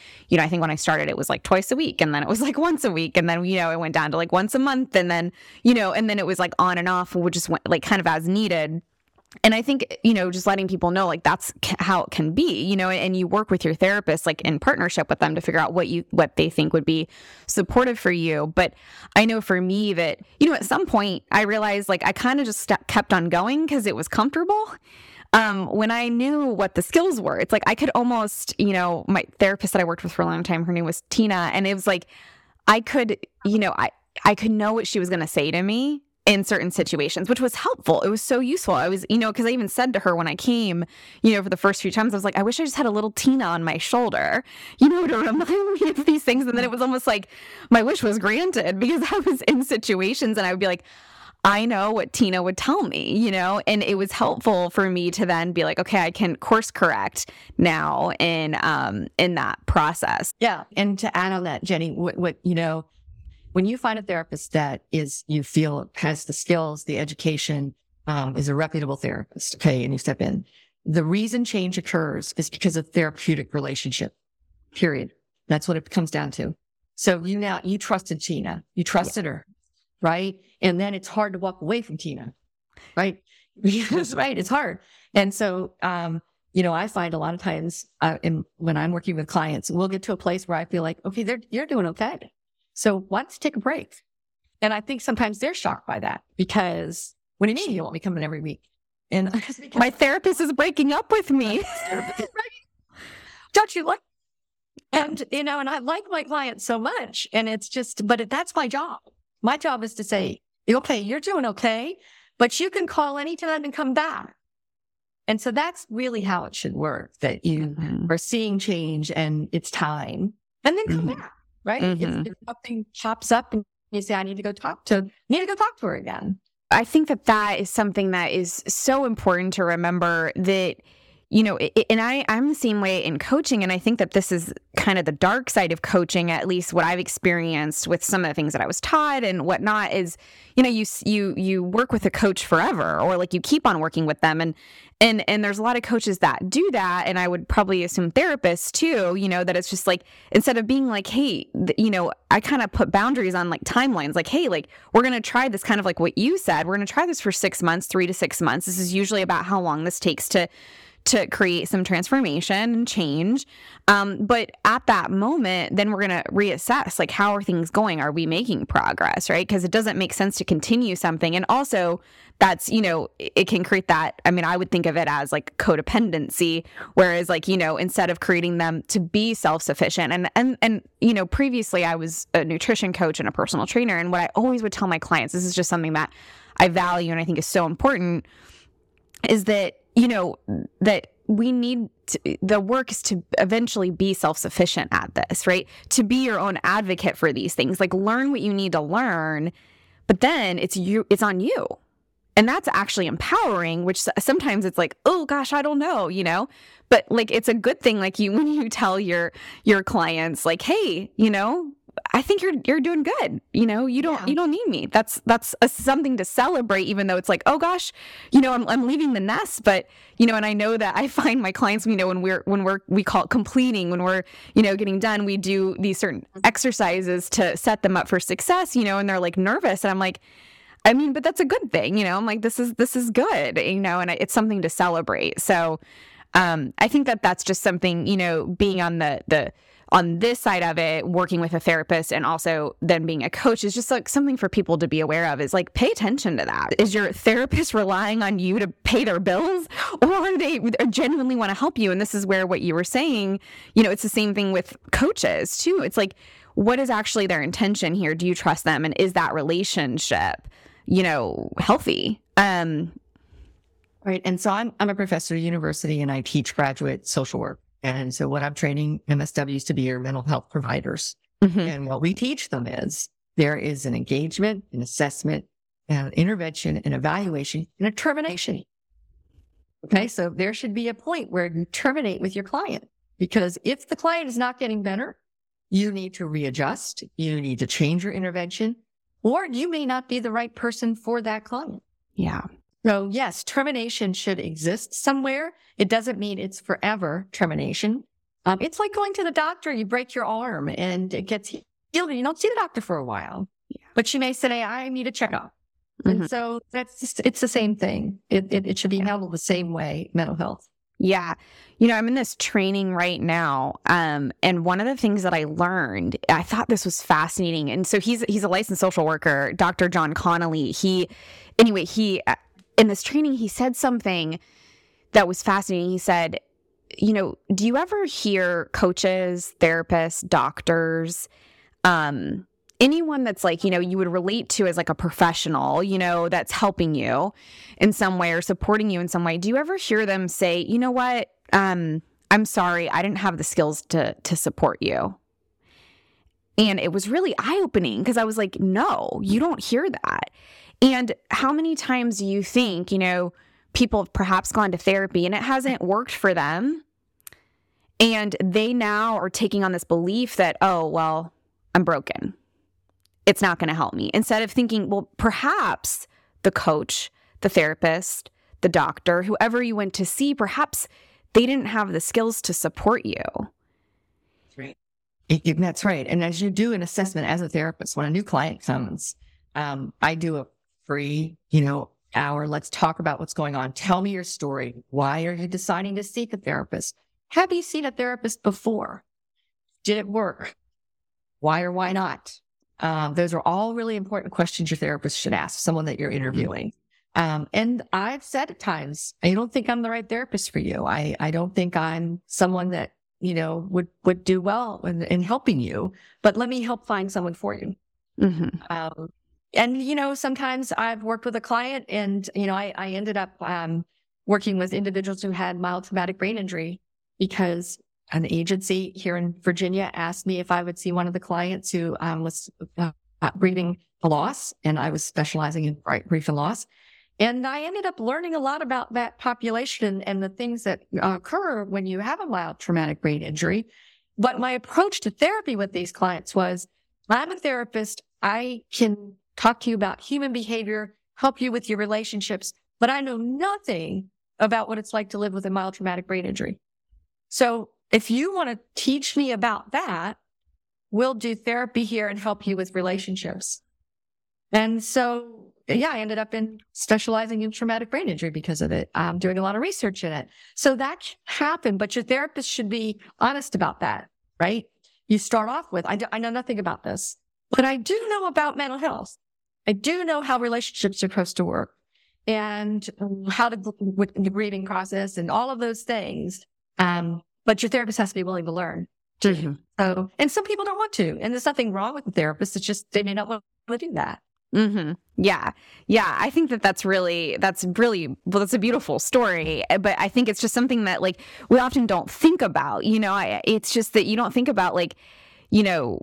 think when I started, it was like twice a week, and then it was like once a week, and then, it went down to like once a month, and then, it was like on and off, which just went like kind of as needed. And I think, just letting people know, like, that's how it can be, and you work with your therapist, like, in partnership with them to figure out what they think would be supportive for you. But I know for me that, at some point I realized, like, I kind of just kept on going because it was comfortable. When I knew what the skills were, it's like, I could almost, my therapist that I worked with for a long time, her name was Tina. And it was like, I could, I could know what she was going to say to me in certain situations, which was helpful. It was so useful. I was, because I even said to her when I came, for the first few times, I was like, I wish I just had a little Tina on my shoulder, to remind me of these things. And then it was almost like my wish was granted, because I was in situations and I would be like, I know what Tina would tell me, and it was helpful for me to then be like, okay, I can course correct now in that process. Yeah. And to add on that, Jenny, what when you find a therapist that has the skills, the education, is a reputable therapist, okay, and you step in, the reason change occurs is because of therapeutic relationship, period. That's what it comes down to. So you trusted Tina, you trusted her, right? And then it's hard to walk away from Tina, right? Right, it's hard. And so, I find a lot of times when I'm working with clients, we'll get to a place where I feel like, okay, you're doing okay. So why don't you take a break? And I think sometimes they're shocked by that, because what do you mean you want me coming every week? And my therapist is breaking up with me. Don't you like? And, and I like my clients so much, and it's just, but that's my job. My job is to say, okay, you're doing okay, but you can call anytime and come back. And so that's really how it should work, that you are seeing change and it's time, and then come back. Right? Mm-hmm. If something pops up and you say, I need to go talk to her again. I think that is something that is so important to remember, that you know, I'm the same way in coaching. And I think that this is kind of the dark side of coaching, at least what I've experienced with some of the things that I was taught and whatnot is, you know, you work with a coach forever, or like you keep on working with them. And there's a lot of coaches that do that. And I would probably assume therapists too, you know, that it's just like, instead of being like, hey, you know, I kind of put boundaries on like timelines, like, hey, like we're going to try this kind of like what you said, we're going to try this for 6 months, 3 to 6 months. This is usually about how long this takes to create some transformation and change. But at that moment, then we're going to reassess, like, how are things going? Are we making progress, right? Because it doesn't make sense to continue something. And also that's, you know, it can create that. I mean, I would think of it as like codependency, whereas like, you know, instead of creating them to be self-sufficient and, you know, previously I was a nutrition coach and a personal trainer. And what I always would tell my clients, this is just something that I value and I think is so important, is that, you know, that we need to, the work is to eventually be self-sufficient at this, right? To be your own advocate for these things, like learn what you need to learn, but then it's on you. And that's actually empowering, which sometimes it's like, oh gosh, I don't know, you know, but like, it's a good thing. Like you, when you tell your clients like, hey, you know, I think you're doing good. You know, you don't need me. That's something to celebrate, even though it's like, oh gosh, you know, I'm leaving the nest, but you know, and I know that I find my clients, you know, we call it completing, when we're, you know, getting done, we do these certain exercises to set them up for success, you know, and they're like nervous. And I'm like, I mean, but that's a good thing, you know, I'm like, this is good, you know, and it's something to celebrate. So, I think that that's just something, you know, being on on this side of it, working with a therapist and also then being a coach is just like something for people to be aware of, is like, pay attention to that. Is your therapist relying on you to pay their bills, or they genuinely want to help you? And this is where what you were saying, you know, it's the same thing with coaches too. It's like, what is actually their intention here? Do you trust them? And is that relationship, you know, healthy? Right. And so I'm a professor at university and I teach graduate social work. And so what I'm training MSWs to be your mental health providers. Mm-hmm. And what we teach them is there is an engagement, an assessment, an intervention, an evaluation, and a termination. Okay. So there should be a point where you terminate with your client, because if the client is not getting better, you need to readjust. You need to change your intervention, or you may not be the right person for that client. Yeah. So yes, termination should exist somewhere. It doesn't mean it's forever termination. It's like going to the doctor. You break your arm and it gets healed, and you don't see the doctor for a while. Yeah. But she may say, I need a checkup. Mm-hmm. And so it's the same thing. It should be handled the same way, mental health. Yeah. You know, I'm in this training right now. And one of the things that I learned, I thought this was fascinating. And so he's a licensed social worker, Dr. John Connolly. In this training, he said something that was fascinating. He said, you know, do you ever hear coaches, therapists, doctors, anyone that's like, you know, you would relate to as like a professional, you know, that's helping you in some way or supporting you in some way. Do you ever hear them say, you know what, I'm sorry, I didn't have the skills to support you? And it was really eye-opening, because I was like, no, you don't hear that. And how many times do you think, you know, people have perhaps gone to therapy and it hasn't worked for them, and they now are taking on this belief that, oh, well, I'm broken, it's not going to help me. Instead of thinking, well, perhaps the coach, the therapist, the doctor, whoever you went to see, perhaps they didn't have the skills to support you. Right. That's right. And as you do an assessment as a therapist, when a new client comes, I do a free, you know, hour. Let's talk about what's going on. Tell me your story. Why are you deciding to seek a therapist? Have you seen a therapist before? Did it work? Why or why not? Those are all really important questions your therapist should ask someone that you're interviewing. And I've said at times, I don't think I'm the right therapist for you. I don't think I'm someone that, you know, would do well in helping you, but let me help find someone for you. Mm-hmm. And, you know, sometimes I've worked with a client and, you know, I ended up working with individuals who had mild traumatic brain injury, because an agency here in Virginia asked me if I would see one of the clients who was grieving a loss, and I was specializing in grief and loss. And I ended up learning a lot about that population and the things that occur when you have a mild traumatic brain injury. But my approach to therapy with these clients was, I'm a therapist. I can talk to you about human behavior, help you with your relationships, but I know nothing about what it's like to live with a mild traumatic brain injury. So if you want to teach me about that, we'll do therapy here and help you with relationships. And so, yeah, I ended up in specializing in traumatic brain injury because of it. I'm doing a lot of research in it. So that can happen, but your therapist should be honest about that, right? You start off with, I know nothing about this, but I do know about mental health. I do know how relationships are supposed to work and how to, with the grieving process and all of those things. But your therapist has to be willing to learn. Mm-hmm. So, and some people don't want to, and there's nothing wrong with the therapist. It's just, they may not want to do that. Mm-hmm. Yeah. Yeah. I think that that's a beautiful story, but I think it's just something that like we often don't think about, you know, it's just that you don't think about like, you know,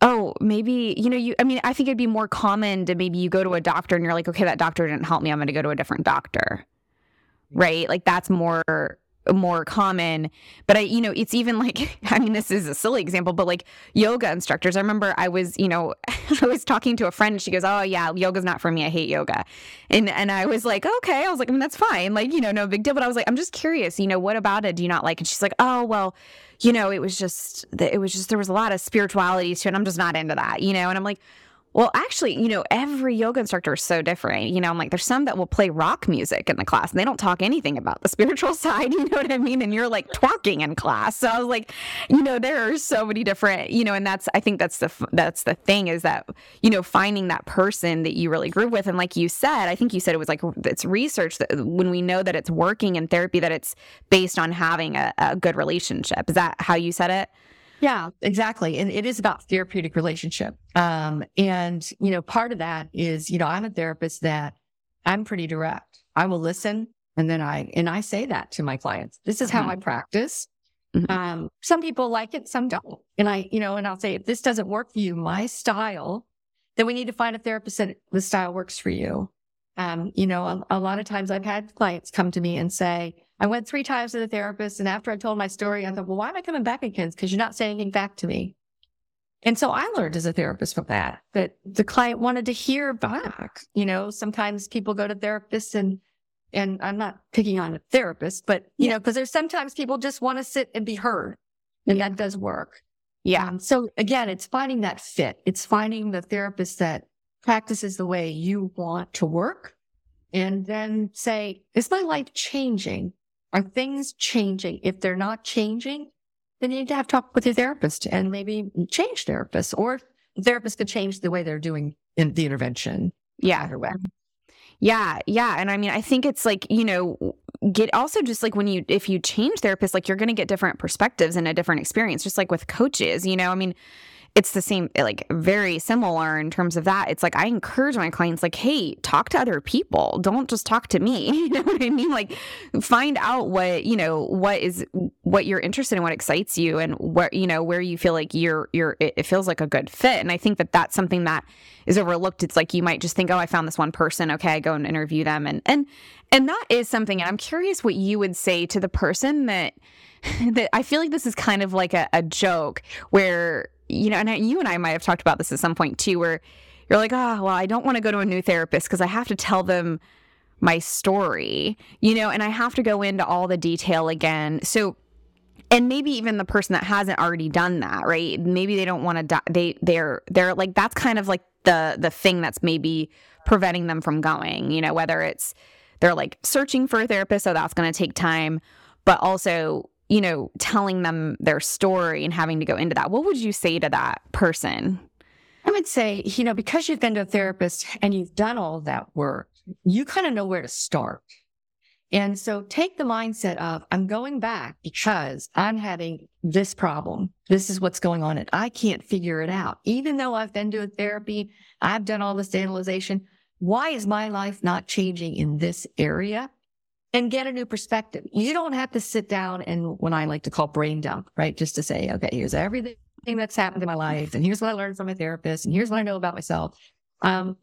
oh, maybe, you know, I think it'd be more common to maybe you go to a doctor and you're like, okay, that doctor didn't help me. I'm going to go to a different doctor. Right. Like that's more common, but it's even like, I mean, this is a silly example, but like yoga instructors, I remember I was talking to a friend and she goes, oh yeah, yoga's not for me. I hate yoga. And I was like, okay. I was like, I mean, that's fine. Like, no big deal. But I was like, I'm just curious, what about it do you not like? And she's like, oh, well, it was just, there was a lot of spirituality to it. And I'm just not into that, and I'm like, well, actually, every yoga instructor is so different. I'm like, there's some that will play rock music in the class and they don't talk anything about the spiritual side. You know what I mean? And you're like twerking in class. So I was like, there are so many different, and I think that's the thing is that, finding that person that you really grew with. And like you said, I think you said it was like, it's research that when we know that it's working in therapy, that it's based on having a good relationship. Is that how you said it? Yeah, exactly. And it is about therapeutic relationship. And, part of that is, I'm a therapist that I'm pretty direct. I will listen. And then I say that to my clients. This is how I practice. Mm-hmm. Some people like it, some don't. And I'll say, if this doesn't work for you, my style, then we need to find a therapist that the style works for you. A lot of times I've had clients come to me and say, I went 3 times to the therapist, and after I told my story, I thought, well, why am I coming back again? Because you're not saying anything back to me. And so I learned as a therapist from that the client wanted to hear back. Sometimes people go to therapists and I'm not picking on a therapist, but, because there's sometimes people just want to sit and be heard, and that does work. Yeah. So again, it's finding that fit. It's finding the therapist that practices the way you want to work, and then say, is my life changing? Are things changing? If they're not changing, then you need to have talk with your therapist and maybe change therapists, or therapists could change the way they're doing in the intervention. Yeah. Either way. Yeah. Yeah. And I mean, I think it's like, get also just like if you change therapists, like you're going to get different perspectives and a different experience, just like with coaches, I mean, it's the same, like very similar in terms of that. It's like, I encourage my clients, like, hey, talk to other people. Don't just talk to me. You know what I mean? Like find out what, what you're interested in, what excites you, and what, where you feel like it feels like a good fit. And I think that that's something that is overlooked. It's like, you might just think, oh, I found this one person. Okay. I go and interview them. And that is something. And I'm curious what you would say to the person that I feel like this is kind of like a joke where, and you and I might have talked about this at some point too, where you're like, oh, well, I don't want to go to a new therapist because I have to tell them my story, and I have to go into all the detail again. So, and maybe even the person that hasn't already done that, right? Maybe they don't want to die. They're like, that's kind of like the thing that's maybe preventing them from going, whether it's, they're like searching for a therapist, so that's going to take time, but also, telling them their story and having to go into that. What would you say to that person? I would say, because you've been to a therapist and you've done all that work, you kind of know where to start. And so take the mindset of, I'm going back because I'm having this problem. This is what's going on, and I can't figure it out. Even though I've been to a therapy, I've done all this analyzation, why is my life not changing in this area? And get a new perspective. You don't have to sit down and what I like to call brain dump, right? Just to say, okay, here's everything that's happened in my life, and here's what I learned from a therapist, and here's what I know about myself.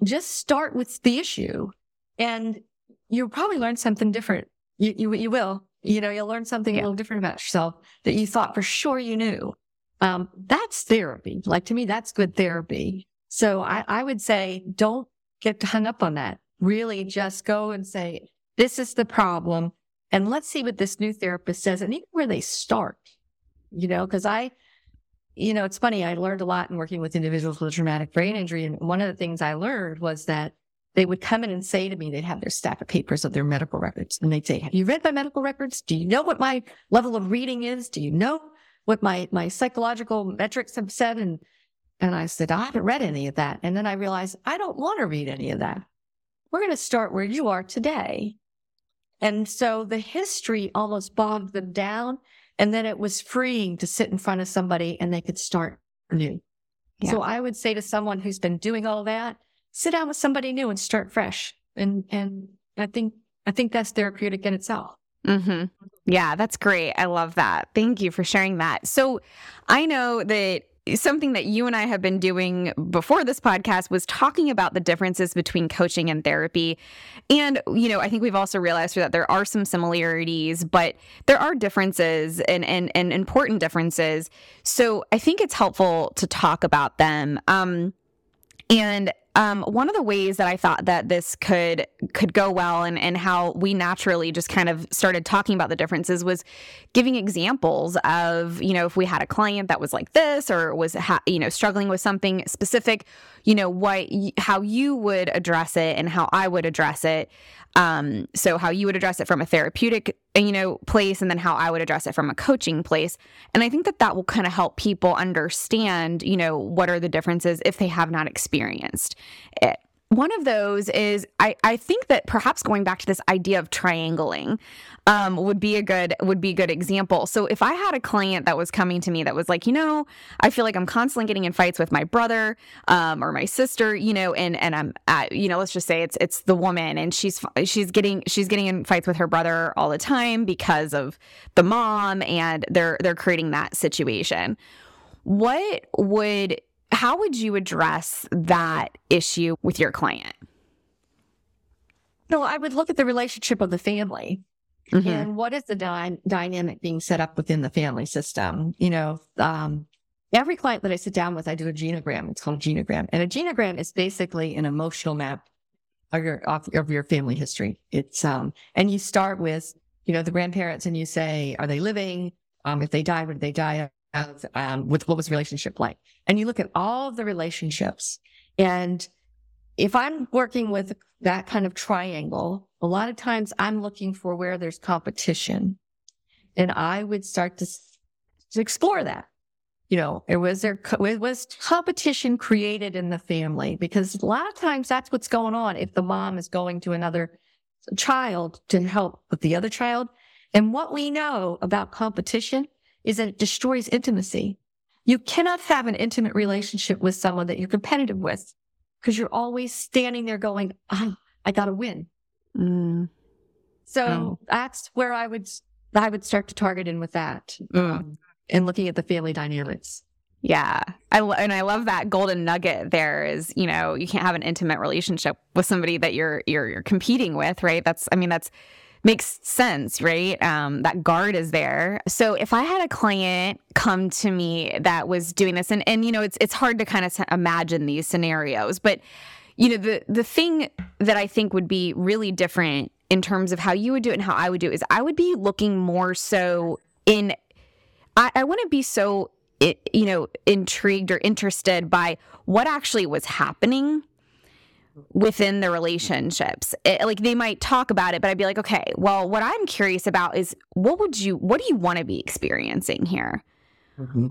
Just start with the issue and you'll probably learn something different. You will, you'll learn something a little different about yourself that you thought for sure you knew. That's therapy. Like, to me, that's good therapy. So I would say, don't get hung up on that. Really just go and say, this is the problem. And let's see what this new therapist says. And even where they start, because it's funny. I learned a lot in working with individuals with traumatic brain injury. And one of the things I learned was that they would come in and say to me, they'd have their stack of papers of their medical records. And they'd say, have you read my medical records? Do you know what my level of reading is? Do you know what my psychological metrics have said? And I said, I haven't read any of that. And then I realized I don't want to read any of that. We're going to start where you are today. And so the history almost bogged them down. And then it was freeing to sit in front of somebody and they could start new. Yeah. So I would say to someone who's been doing all that, sit down with somebody new and start fresh. And I think that's therapeutic in itself. Mm-hmm. Yeah, that's great. I love that. Thank you for sharing that. So I know that something that you and I have been doing before this podcast was talking about the differences between coaching and therapy. And, I think we've also realized that there are some similarities, but there are differences and important differences. So I think it's helpful to talk about them. One of the ways that I thought that this could go well and how we naturally just kind of started talking about the differences was giving examples of, if we had a client that was like this or was, struggling with something specific, how you would address it and how I would address it. So how you would address it from a therapeutic, place, and then how I would address it from a coaching place. And I think that will kind of help people understand, what are the differences if they have not experienced it. One of those is, I think that perhaps going back to this idea of triangling, would be a good example. So if I had a client that was coming to me that was like, I feel like I'm constantly getting in fights with my brother, or my sister, and I'm, let's just say it's the woman, and she's getting in fights with her brother all the time because of the mom, and they're creating that situation. How would you address that issue with your client? No, I would look at the relationship of the family, mm-hmm. and what is the dynamic being set up within the family system. Every client that I sit down with, I do a genogram. It's called a genogram, and a genogram is basically an emotional map of your family history. It's and you start with the grandparents, and you say, are they living? If they died, would they die? With what was the relationship like? And you look at all of the relationships. And if I'm working with that kind of triangle, a lot of times I'm looking for where there's competition. And I would start to explore that. Was competition created in the family? Because a lot of times that's what's going on if the mom is going to another child to help with the other child. And what we know about competition is that it destroys intimacy. You cannot have an intimate relationship with someone that you're competitive with, because you're always standing there going, I got to win. Mm. So that's where I would start to target in with that, and looking at the family dynamics. Yeah. I love that golden nugget there is, you can't have an intimate relationship with somebody that you're competing with, right? That's makes sense, right? That guard is there. So if I had a client come to me that was doing this, and it's hard to kind of imagine these scenarios, but the thing that I think would be really different in terms of how you would do it and how I would do it is I would be looking more so in, I wouldn't be so, intrigued or interested by what actually was happening within the relationships. They might talk about it, but I'd be like, okay, well, what I'm curious about is what do you want to be experiencing here? Mm-hmm.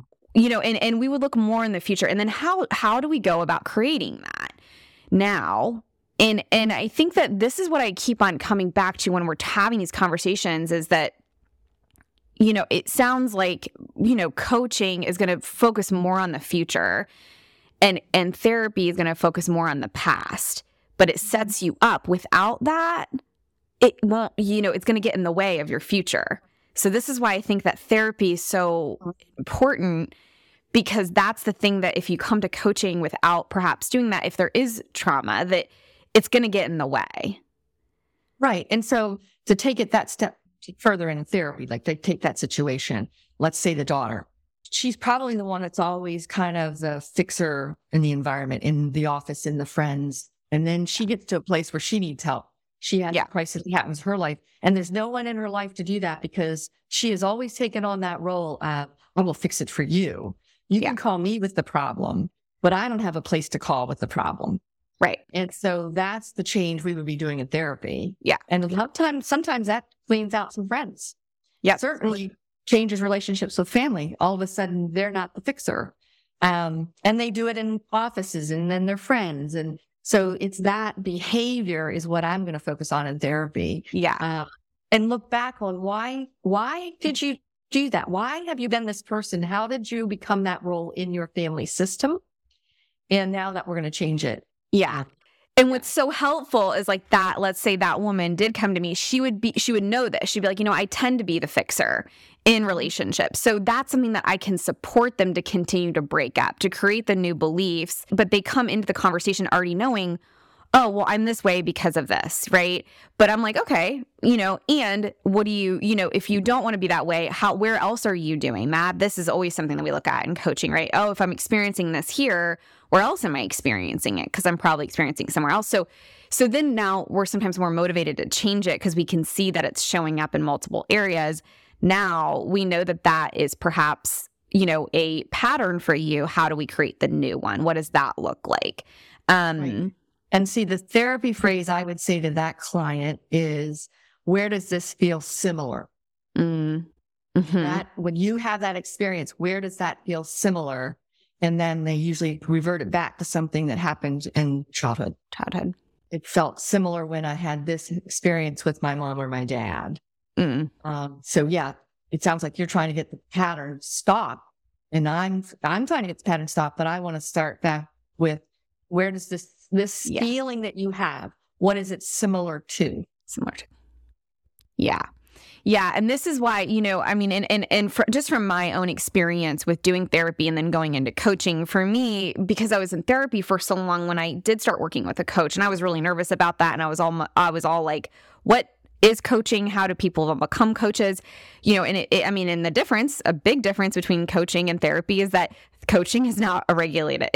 And we would look more in the future. And then how do we go about creating that now? And I think that this is what I keep on coming back to when we're having these conversations is that, it sounds like, coaching is going to focus more on the future. And therapy is going to focus more on the past, but it sets you up. Without that, it won't, it's going to get in the way of your future. So this is why I think that therapy is so important, because that's the thing that if you come to coaching without perhaps doing that, if there is trauma, that it's going to get in the way. Right. And so to take it that step further in therapy, like they take that situation, let's say the daughter, she's probably the one that's always kind of the fixer in the environment, in the office, in the friends. And then she gets to a place where she needs help. She has a crisis that happens in her life. And there's no one in her life to do that because she has always taken on that role of, I will fix it for you. You can call me with the problem, but I don't have a place to call with the problem. Right. And so that's the change we would be doing in therapy. Yeah. And a lot of times, sometimes that cleans out some friends. Yeah. Certainly changes relationships with family. All of a sudden, they're not the fixer. And they do it in offices and then their friends. And so it's that behavior is what I'm going to focus on in therapy. Yeah. And look back on why did you do that? Why have you been this person? How did you become that role in your family system? And now that we're going to change it. Yeah. And what's so helpful is like that, let's say that woman did come to me, she would know this. She'd be like, I tend to be the fixer in relationships. So that's something that I can support them to continue to break up, to create the new beliefs. But they come into the conversation already knowing, oh, well, I'm this way because of this, right? But I'm like, okay, and what do you if you don't want to be that way, where else are you doing that? This is always something that we look at in coaching, right? Oh, if I'm experiencing this here, where else am I experiencing it? Because I'm probably experiencing it somewhere else. So then now we're sometimes more motivated to change it because we can see that it's showing up in multiple areas. Now we know that that is perhaps, a pattern for you. How do we create the new one? What does that look like? Right. And see, the therapy phrase I would say to that client is, where does this feel similar? Mm-hmm. That when you have that experience, where does that feel similar? And then they usually revert it back to something that happened in childhood. It felt similar when I had this experience with my mom or my dad. Mm. So it sounds like you're trying to get the pattern stop. And I'm trying to get the pattern stop, but I want to start back with, where does this feeling that you have, what is it similar to? Yeah. Yeah. And this is why, just from my own experience with doing therapy and then going into coaching, for me, because I was in therapy for so long, when I did start working with a coach, and I was really nervous about that. And I was all like, what is coaching? How do people become coaches? And the difference, a big difference between coaching and therapy is that coaching is not a regulated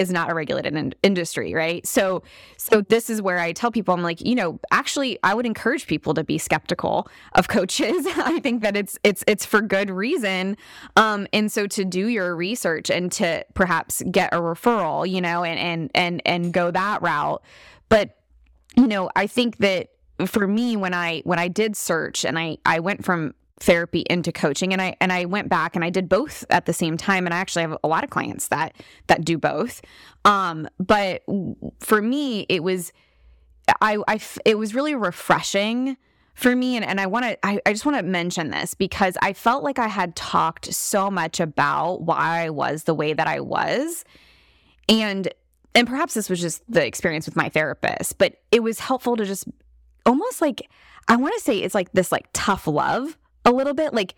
industry, right? So this is where I tell people, I'm like, actually I would encourage people to be skeptical of coaches. I think that it's for good reason. And so to do your research and to perhaps get a referral, and go that route. But, I think that, for me, when I did search and I went from therapy into coaching and I went back and I did both at the same time. And I actually have a lot of clients that do both. But for me, it was, it was really refreshing for me. And I just want to mention this because I felt like I had talked so much about why I was the way that I was. And perhaps this was just the experience with my therapist, but it was helpful to just almost like, I want to say it's like this like tough love a little bit, like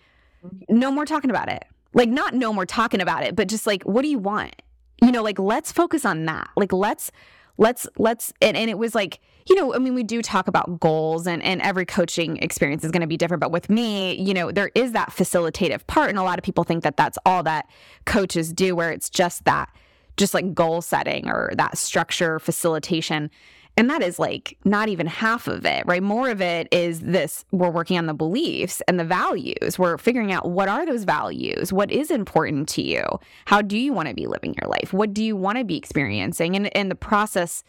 no more talking about it, like not no more talking about it, but just like, what do you want? Like, let's focus on that. Like, let's, and it was like, we do talk about goals and every coaching experience is going to be different. But with me, there is that facilitative part. And a lot of people think that that's all that coaches do, where it's just that, just like goal setting or that structure facilitation. And that is like not even half of it, right? More of it is this, we're working on the beliefs and the values. We're figuring out what are those values? What is important to you? How do you want to be living your life? What do you want to be experiencing? And the process,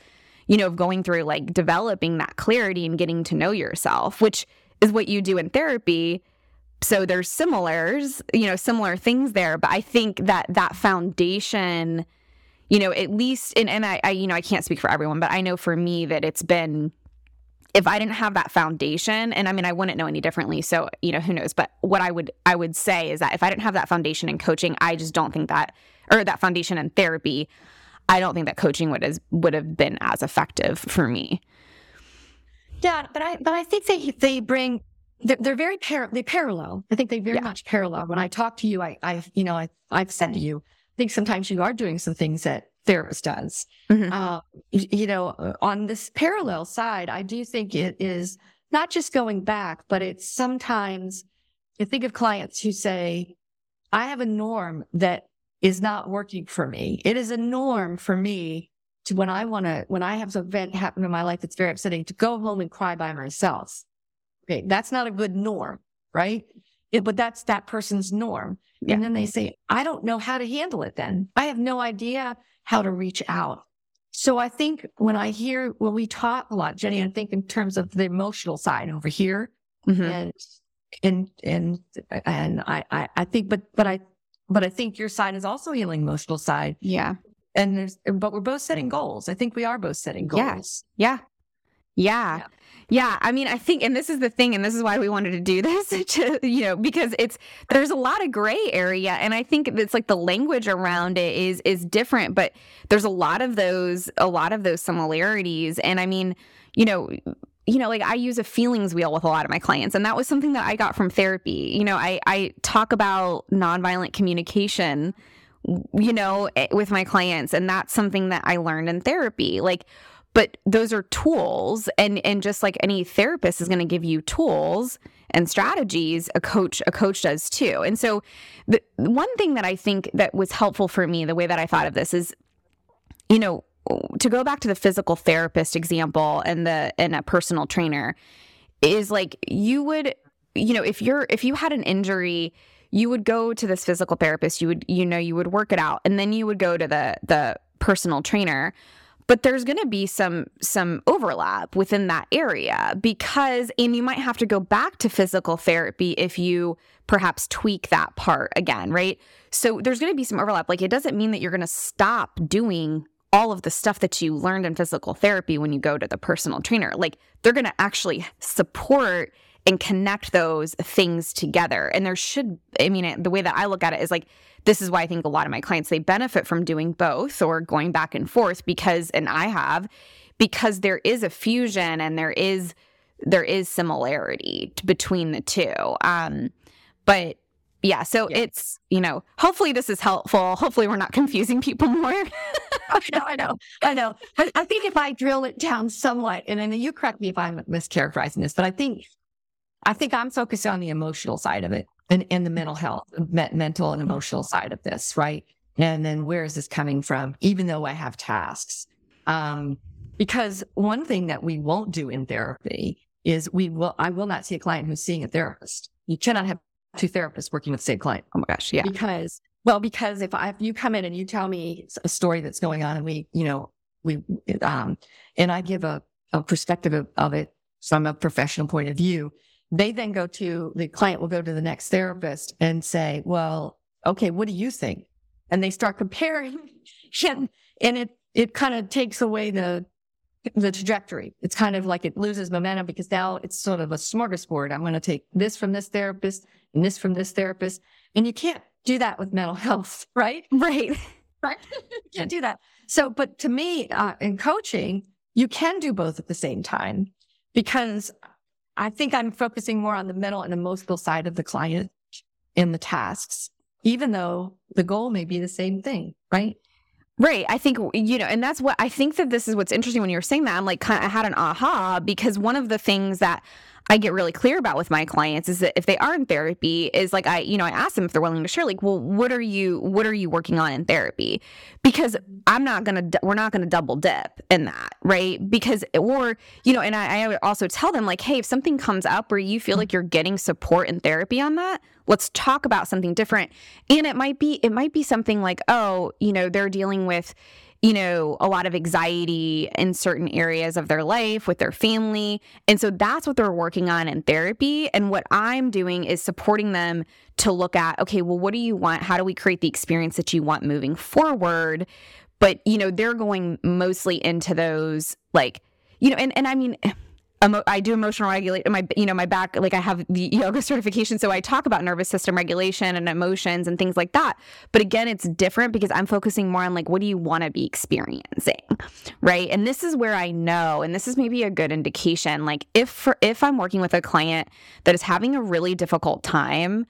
of going through like developing that clarity and getting to know yourself, which is what you do in therapy. So there's similar things there. But I think that foundation, at least, and I can't speak for everyone, but I know for me that it's been, if I didn't have that foundation, and I mean, I wouldn't know any differently. So, who knows, but what I would say is that if I didn't have that foundation in coaching, I just don't think that, or that foundation in therapy, I don't think that coaching would have been as effective for me. Yeah. But I think they bring, they're very parallel. I think they very much parallel. When I talk to you, I've said to you, I think sometimes you are doing some things that therapist does. Mm-hmm. On this parallel side, I do think it is not just going back, but it's sometimes you think of clients who say, I have a norm that is not working for me. It is a norm for me to when I have some event happen in my life that's very upsetting, to go home and cry by myself. Okay, that's not a good norm, right? But that's that person's norm. Yeah. And then they say, I don't know how to handle it then. I have no idea how to reach out. So I think when we talk a lot, Jennie, I think in terms of the emotional side over here, mm-hmm. I think your side is also healing emotional side. Yeah. And but we're both setting goals. I think we are both setting goals. Yeah. Yeah. I mean, I think, and this is the thing, and this is why we wanted to do this, because there's a lot of gray area. And I think it's like the language around it is different, but there's a lot of those similarities. And I mean, like I use a feelings wheel with a lot of my clients, and that was something that I got from therapy. I talk about nonviolent communication, with my clients, and that's something that I learned in therapy. But those are tools, and just like any therapist is going to give you tools and strategies, a coach does too. And so the one thing that I think that was helpful for me, the way that I thought of this is, to go back to the physical therapist example and a personal trainer is like, you would, if you had an injury, you would go to this physical therapist, you would work it out, and then you would go to the personal trainer. But there's going to be some overlap within that area and you might have to go back to physical therapy if you perhaps tweak that part again, right? So there's going to be some overlap. Like, it doesn't mean that you're going to stop doing all of the stuff that you learned in physical therapy when you go to the personal trainer. Like, they're going to actually support and connect those things together. And the way that I look at it is like, this is why I think a lot of my clients, they benefit from doing both or going back and forth because there is a fusion and there is similarity between the two. It's, hopefully this is helpful. Hopefully we're not confusing people more. I know. I think if I drill it down somewhat, and I know you correct me if I'm mischaracterizing this, but I think I'm focused on the emotional side of it and the mental health, mental and emotional side of this, right? And then where is this coming from, even though I have tasks? Because one thing that we won't do in therapy is I will not see a client who's seeing a therapist. You cannot have two therapists working with the same client. Oh my gosh, yeah. Because if you come in and you tell me a story that's going on and and I give a perspective of it from a professional point of view, they then the client will go to the next therapist and say, well, okay, what do you think? And they start comparing, and it kind of takes away the trajectory. It's kind of like it loses momentum because now it's sort of a smorgasbord. I'm going to take this from this therapist and this from this therapist. And you can't do that with mental health, right? Right. You can't do that. So, but to me, in coaching, you can do both at the same time, because I think I'm focusing more on the mental and emotional side of the client in the tasks, even though the goal may be the same thing, right? Right. I think, and that's what I think that this is what's interesting when you were saying that. I'm like, I had an aha, because one of the things that I get really clear about with my clients is that if they are in therapy is like, I ask them if they're willing to share, like, well, what are you working on in therapy? Because we're not going to double dip in that. Right. Because, and I would also tell them like, hey, if something comes up where you feel like you're getting support in therapy on that, let's talk about something different. And it might be something like, oh, they're dealing with, a lot of anxiety in certain areas of their life with their family. And so that's what they're working on in therapy. And what I'm doing is supporting them to look at, okay, well, what do you want? How do we create the experience that you want moving forward? But, they're going mostly into those, like, and I mean, I do emotional regulation, my back, like I have the yoga certification. So I talk about nervous system regulation and emotions and things like that. But again, it's different because I'm focusing more on like, what do you want to be experiencing? Right. And this is where I know, and this is maybe a good indication. Like if I'm working with a client that is having a really difficult time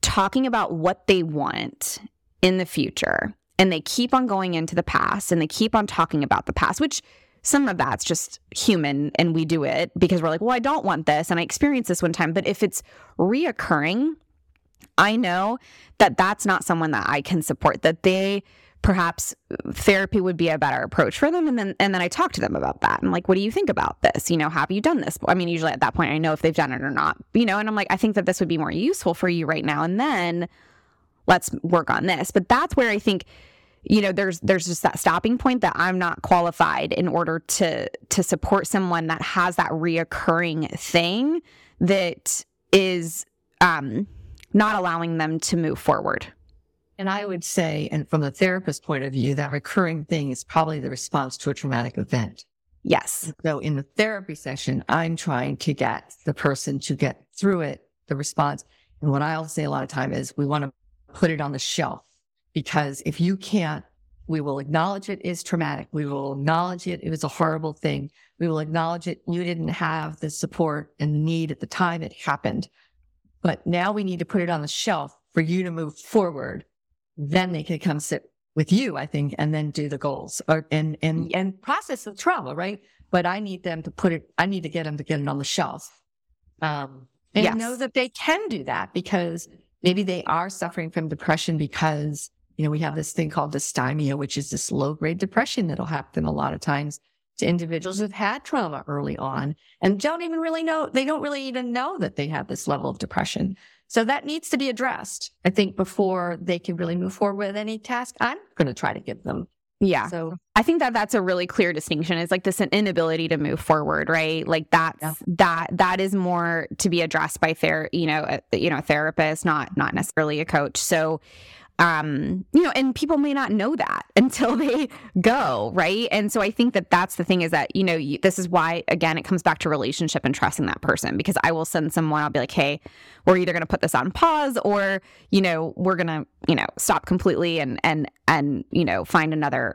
talking about what they want in the future, and they keep on going into the past and they keep on talking about the past, which some of that's just human and we do it because we're like, well, I don't want this and I experienced this one time. But if it's reoccurring, I know that that's not someone that I can support, that they perhaps therapy would be a better approach for them. And then I talk to them about that. I'm like, what do you think about this? You know, have you done this? I mean, usually at that point, I know if they've done it or not, you know, and I'm like, I think that this would be more useful for you right now. And then let's work on this. But that's where I think, you know, there's just that stopping point that I'm not qualified in order to support someone that has that reoccurring thing that is not allowing them to move forward. And I would say, and from the therapist's point of view, that recurring thing is probably the response to a traumatic event. Yes. So in the therapy session, I'm trying to get the person to get through it, the response. And what I'll say a lot of time is we want to put it on the shelf. Because if you can't, we will acknowledge it is traumatic. We will acknowledge it. It was a horrible thing. We will acknowledge it. You didn't have the support and the need at the time it happened. But now we need to put it on the shelf for you to move forward. Then they could come sit with you, I think, and then do the goals and process the trauma, right? But I need them to put it, I need to get them to get it on the shelf. And yes. Know that they can do that because maybe they are suffering from depression because you know, we have this thing called dysthymia, which is this low-grade depression that'll happen a lot of times to individuals who've had trauma early on and don't really know that they have this level of depression. So that needs to be addressed, I think, before they can really move forward with any task I'm going to try to give them. Yeah. So I think that that's a really clear distinction. It's like this inability to move forward, right? Like that is more to be addressed by a therapist, not necessarily a coach. So and people may not know that until they go, right? And so I think that that's the thing is that, you know, this is why, again, it comes back to relationship and trusting that person, because I will send someone, I'll be like, hey, we're either going to put this on pause or, you know, we're going to, you know, stop completely and, you know, find another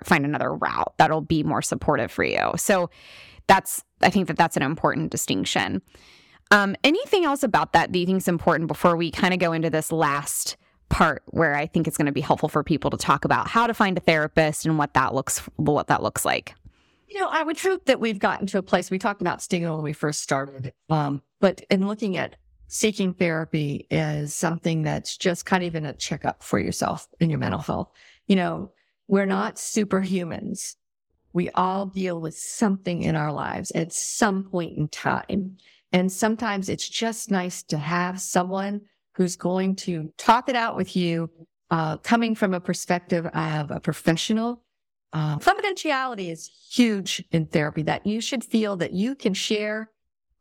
route that'll be more supportive for you. So I think that's an important distinction. Anything else about that you think is important before we kind of go into this last part where I think it's going to be helpful for people to talk about how to find a therapist and what that looks like? You know, I would hope that we've gotten to a place. We talked about stigma when we first started, but in looking at seeking therapy is something that's just kind of even a checkup for yourself and your mental health. You know, we're not superhumans. We all deal with something in our lives at some point in time, and sometimes it's just nice to have someone who's going to talk it out with you, coming from a perspective of a professional. Confidentiality is huge in therapy, that you should feel that you can share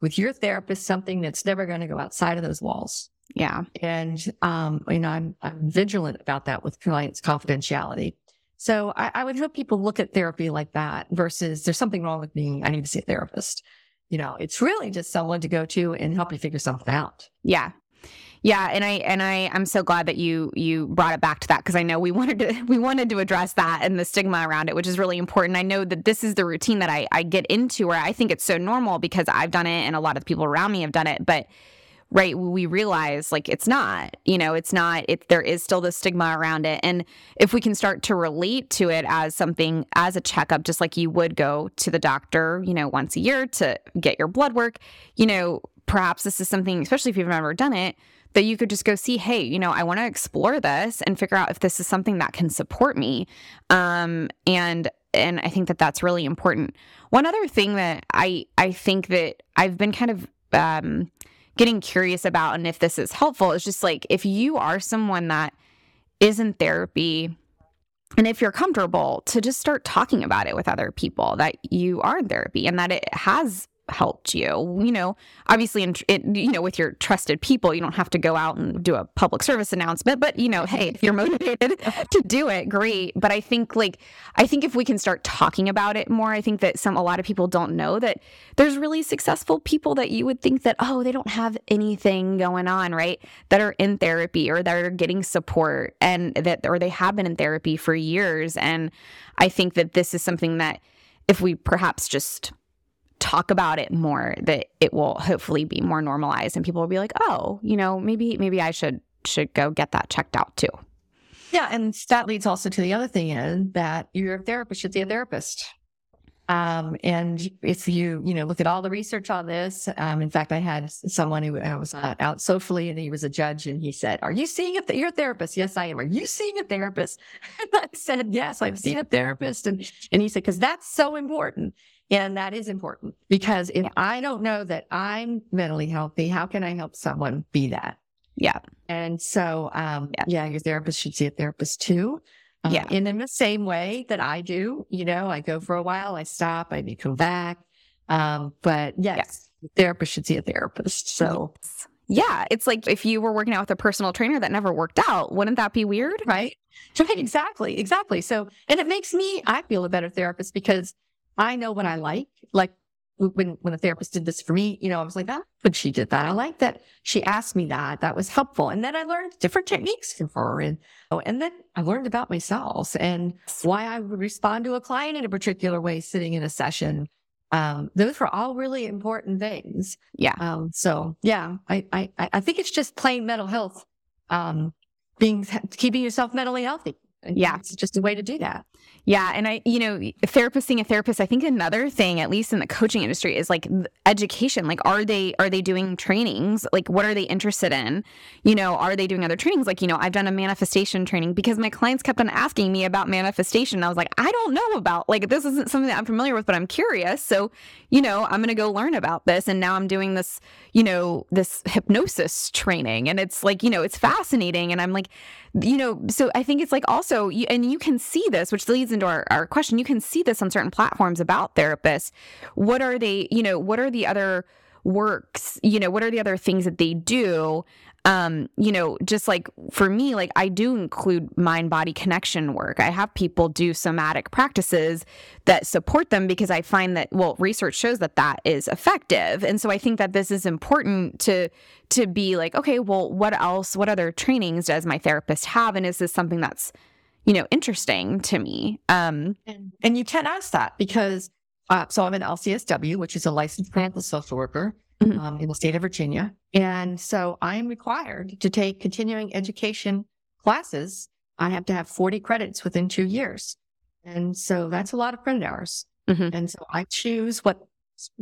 with your therapist something that's never going to go outside of those walls. Yeah. And I'm vigilant about that with clients' confidentiality. So I would hope people look at therapy like that versus there's something wrong with me, I need to see a therapist. You know, it's really just someone to go to and help you figure something out. Yeah. Yeah, and I'm so glad that you brought it back to that, because I know we wanted to address that and the stigma around it, which is really important. I know that this is the routine that I get into where I think it's so normal because I've done it and a lot of people around me have done it, but right, we realize like it's not, there is still this stigma around it. And if we can start to relate to it as something, as a checkup, just like you would go to the doctor, you know, once a year to get your blood work, you know, perhaps this is something, especially if you've never done it, that you could just go see, hey, you know, I want to explore this and figure out if this is something that can support me. And I think that that's really important. One other thing that I think that I've been kind of getting curious about, and if this is helpful, is just like, if you are someone that is in therapy and if you're comfortable to just start talking about it with other people that you are in therapy and that it has helped you, you know, obviously, with your trusted people, you don't have to go out and do a public service announcement, but you know, hey, if you're motivated to do it, great. But I think if we can start talking about it more, I think that a lot of people don't know that there's really successful people that you would think that, oh, they don't have anything going on, right? That are in therapy or that are getting support or they have been in therapy for years. And I think that this is something that if we perhaps just talk about it more, that it will hopefully be more normalized and people will be like, oh, you know, maybe I should go get that checked out too. Yeah. And that leads also to the other thing is that your therapist should be a therapist. And if you look at all the research on this, in fact, I had someone who I was out socially, and he was a judge, and he said, "Are you seeing you're a therapist?" "Yes, I am." "Are you seeing a therapist?" And I said, "Yes, I've seen a therapist." And he said, "Because that's so important." And that is important, because if I don't know that I'm mentally healthy, how can I help someone be that? Yeah. And so, your therapist should see a therapist too. And in the same way that I do, I go for a while, I stop, I may come back. But yes. The therapist should see a therapist. So yeah, it's like if you were working out with a personal trainer that never worked out, wouldn't that be weird? Right. Exactly. So, and it makes I feel a better therapist, because I know what I like. Like when the therapist did this for me, I was like, but she did that. I like that she asked me that. That was helpful. And then I learned different techniques from her. And then I learned about myself and why I would respond to a client in a particular way sitting in a session. Those were all really important things. Yeah. I think it's just plain mental health, keeping yourself mentally healthy. Yeah. It's just a way to do that. Yeah. And seeing a therapist, I think another thing, at least in the coaching industry, is like education. Like, are they doing trainings? Like, what are they interested in? Are they doing other trainings? Like, I've done a manifestation training because my clients kept on asking me about manifestation. I was like, I don't know about, like, this isn't something that I'm familiar with, but I'm curious. So, I'm going to go learn about this. And now I'm doing this, this hypnosis training. And it's like, it's fascinating. And I'm like, so I think it's like also, and you can see this, which leads into our question, you can see this on certain platforms about therapists. What are they, what are the other works, what are the other things that they do? Just like for me, like I do include mind-body connection work. I have people do somatic practices that support them because I find that, research shows that is effective. And so I think that this is important to be like, okay, what else, what other trainings does my therapist have? And is this something that's, interesting to me? And you can ask that because, so I'm an LCSW, which is a licensed clinical social worker. Mm-hmm. In the state of Virginia. And so I'm required to take continuing education classes. I have to have 40 credits within 2 years. And so that's a lot of credit hours. Mm-hmm. And so I choose what,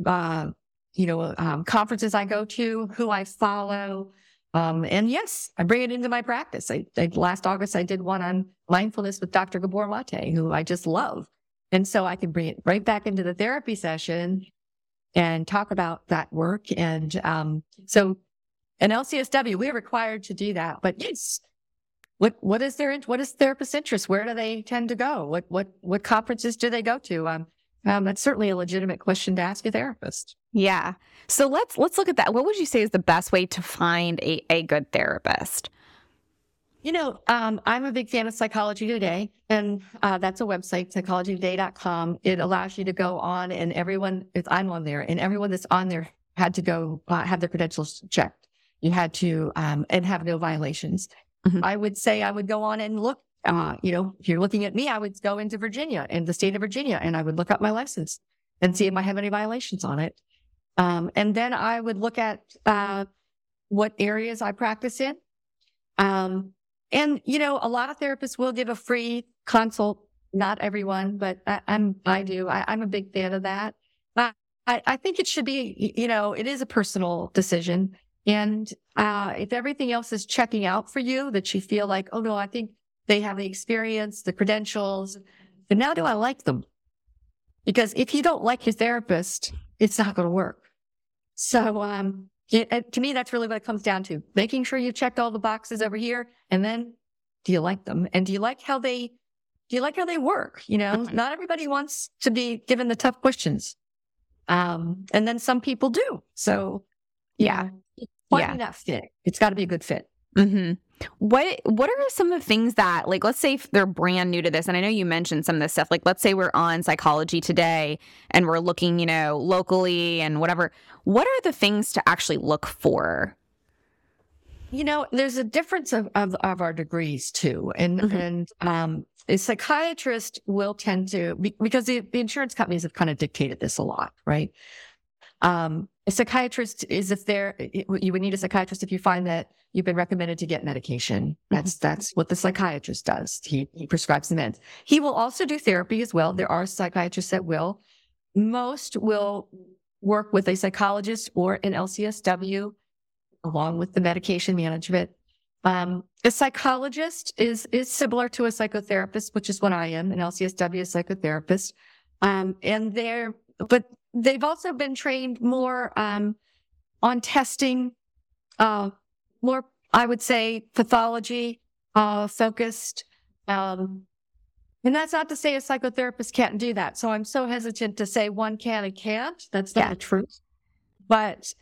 conferences I go to, who I follow. And yes, I bring it into my practice. Last August, I did one on mindfulness with Dr. Gabor Mate, who I just love. And so I can bring it right back into the therapy session and talk about that work. And so an LCSW, we are required to do that. But yes, what is therapist interest? Where do they tend to go? What conferences do they go to? That's certainly a legitimate question to ask a therapist. Yeah. So let's look at that. What would you say is the best way to find a good therapist? I'm a big fan of Psychology Today, and that's a website, psychologytoday.com. It allows you to go on, and I'm on there, and everyone that's on there had to go have their credentials checked. You had to and have no violations. Mm-hmm. I would say I would go on and look. If you're looking at me, I would go into Virginia, in the state of Virginia, and I would look up my license and see if I have any violations on it. And then I would look at what areas I practice in. And a lot of therapists will give a free consult. Not everyone, but I do. I'm a big fan of that. I think it should be, it is a personal decision. And if everything else is checking out for you, that you feel like, oh no, I think they have the experience, the credentials, but now do I like them? Because if you don't like your therapist, it's not going to work. So, to me, that's really what it comes down to. Making sure you checked all the boxes over here, and then do you like them? And do you like how they work? Not everybody wants to be given the tough questions. And then some people do. So that fit. It's got to be a good fit. Mm-hmm. What are some of the things that, like, let's say if they're brand new to this, and I know you mentioned some of this stuff, like let's say we're on Psychology Today and we're looking, locally and whatever, what are the things to actually look for? There's a difference of our degrees too. And, mm-hmm. A psychiatrist will tend to, because the insurance companies have kind of dictated this a lot, right? A psychiatrist is you would need a psychiatrist if you find that you've been recommended to get medication. That's what the psychiatrist does. He prescribes the meds. He will also do therapy as well. There are psychiatrists that will Most will work with a psychologist or an LCSW along with the medication management. A psychologist is similar to a psychotherapist, which is what I am, an LCSW psychotherapist. But they've also been trained more on testing, more, I would say, pathology focused. And that's not to say a psychotherapist can't do that. So I'm so hesitant to say one can and can't. That's not the truth. But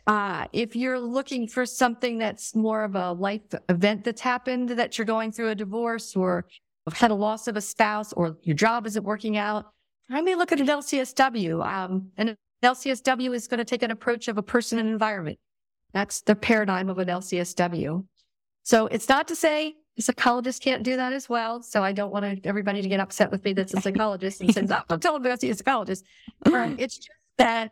if you're looking for something that's more of a life event that's happened, that you're going through a divorce or have had a loss of a spouse or your job isn't working out, I may look at an LCSW. And an LCSW is going to take an approach of a person and environment. That's the paradigm of an LCSW. So it's not to say a psychologist can't do that as well. So I don't want everybody to get upset with me that's a psychologist and says, I'm telling me I see a psychologist. It's just that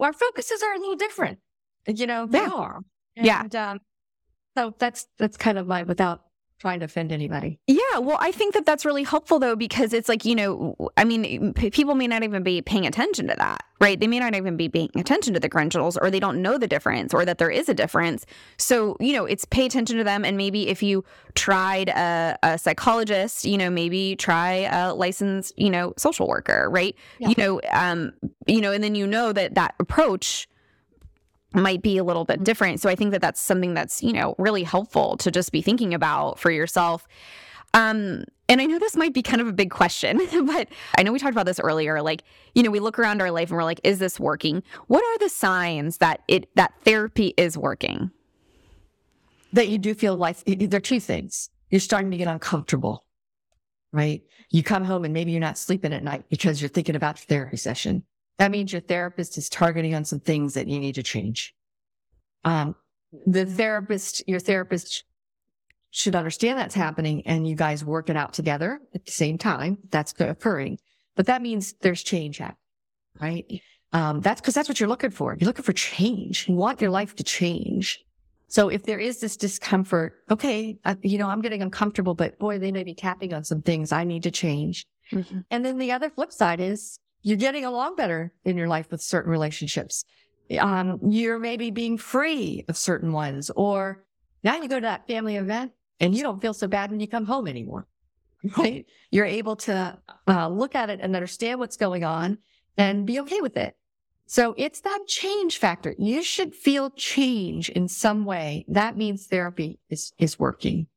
our focuses are a little different, they are. And, so that's kind of my, without trying to offend anybody. Yeah. Well, I think that that's really helpful though, because it's like, people may not even be paying attention to that, right? They may not even be paying attention to the credentials, or they don't know the difference, or that there is a difference. So, it's pay attention to them. And maybe if you tried a psychologist, maybe try a licensed, social worker, right? Yeah. And then that approach might be a little bit different. So I think that that's something that's, really helpful to just be thinking about for yourself. And I know this might be kind of a big question, but I know we talked about this earlier. We look around our life and we're like, is this working? What are the signs that therapy is working? That you do feel like there are two things. You're starting to get uncomfortable, right? You come home and maybe you're not sleeping at night because you're thinking about your therapy session. That means your therapist is targeting on some things that you need to change. Your therapist should understand that's happening, and you guys work it out together at the same time. That's occurring, but that means there's change happening, right? That's because that's what you're looking for. You're looking for change. You want your life to change. So if there is this discomfort, okay, I'm getting uncomfortable, but boy, they may be tapping on some things I need to change. Mm-hmm. And then the other flip side is, you're getting along better in your life with certain relationships. You're maybe being free of certain ones, or now you go to that family event and you don't feel so bad when you come home anymore, right? You're able to look at it and understand what's going on and be okay with it. So it's that change factor. You should feel change in some way. That means therapy is working.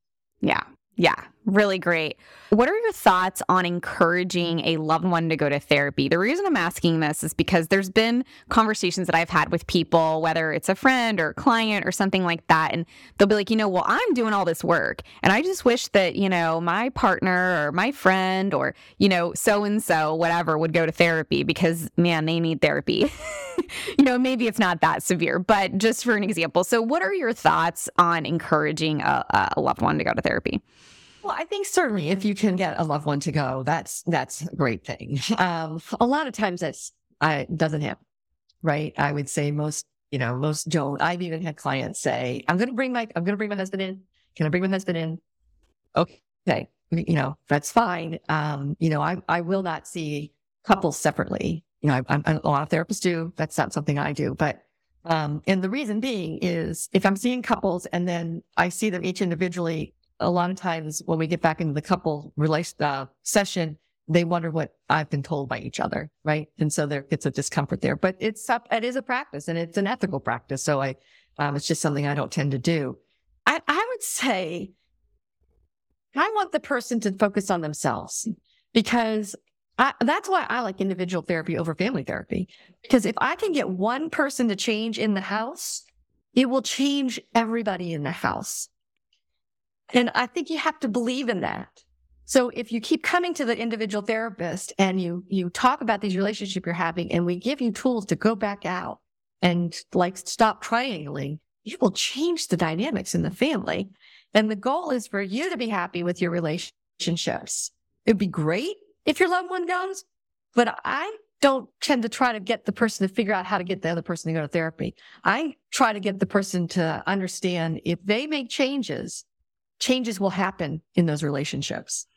Yeah. Yeah, really great. What are your thoughts on encouraging a loved one to go to therapy? The reason I'm asking this is because there's been conversations that I've had with people, whether it's a friend or a client or something like that. And they'll be like, I'm doing all this work and I just wish that, my partner or my friend or, so-and-so, whatever, would go to therapy because, man, they need therapy. Maybe it's not that severe, but just for an example. So what are your thoughts on encouraging a loved one to go to therapy? Well, I think certainly if you can get a loved one to go, that's a great thing. A lot of times doesn't happen, right? I would say most don't. I've even had clients say, I'm going to bring my husband in. Can I bring my husband in? Okay. That's fine. I will not see couples separately. A lot of therapists do. That's not something I do, but and the reason being is if I'm seeing couples and then I see them each individually, a lot of times when we get back into the couple session, they wonder what I've been told by each other, right? And so there gets a discomfort there, but it is a practice and it's an ethical practice. So it's just something I don't tend to do. I would say I want the person to focus on themselves because that's why I like individual therapy over family therapy, because if I can get one person to change in the house, it will change everybody in the house. And I think you have to believe in that. So if you keep coming to the individual therapist and you talk about these relationships you're having, and we give you tools to go back out and stop triangling, it will change the dynamics in the family. And the goal is for you to be happy with your relationships. It'd be great if your loved one goes, but I don't tend to try to get the person to figure out how to get the other person to go to therapy. I try to get the person to understand if they make changes will happen in those relationships.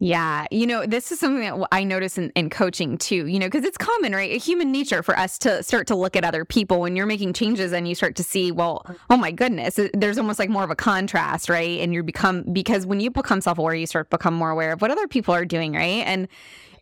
Yeah. You know, this is something that I notice in coaching too, you know, because it's common, right? A human nature for us to start to look at other people when you're making changes and you start to see, well, oh my goodness, there's almost like more of a contrast, right? And you become, because when you become self-aware, you start to become more aware of what other people are doing, right? And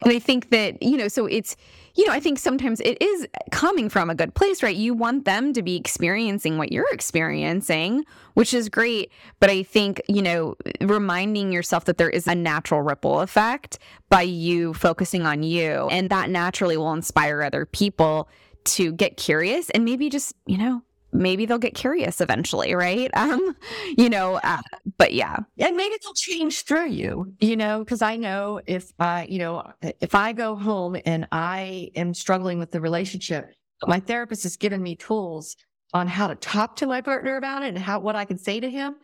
I think that, you know, so it's, you know, I think sometimes it is coming from a good place, right? You want them to be experiencing what you're experiencing, which is great. But I think, you know, reminding yourself that there is a natural ripple effect by you focusing on you, and that naturally will inspire other people to get curious, and maybe just, you know, maybe they'll get curious eventually, right? But yeah. And maybe they'll change through you, you know, because I know if I go home and I am struggling with the relationship, my therapist has given me tools on how to talk to my partner about it and what I can say to him.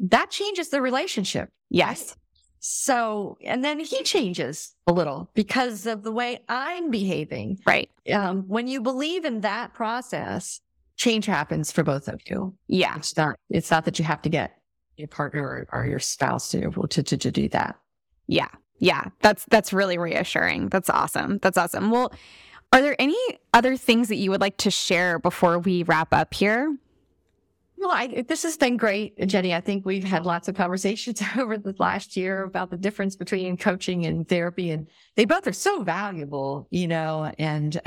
That changes the relationship. Yes. Right? So, and then he changes a little because of the way I'm behaving. Right. When you believe in that process, change happens for both of you. Yeah. It's not that you have to get your partner or your spouse to be able to do that. Yeah. Yeah. That's really reassuring. That's awesome. That's awesome. Well, are there any other things that you would like to share before we wrap up here? Well, this has been great, Jenny. I think we've had lots of conversations over the last year about the difference between coaching and therapy, and they both are so valuable, you know, and,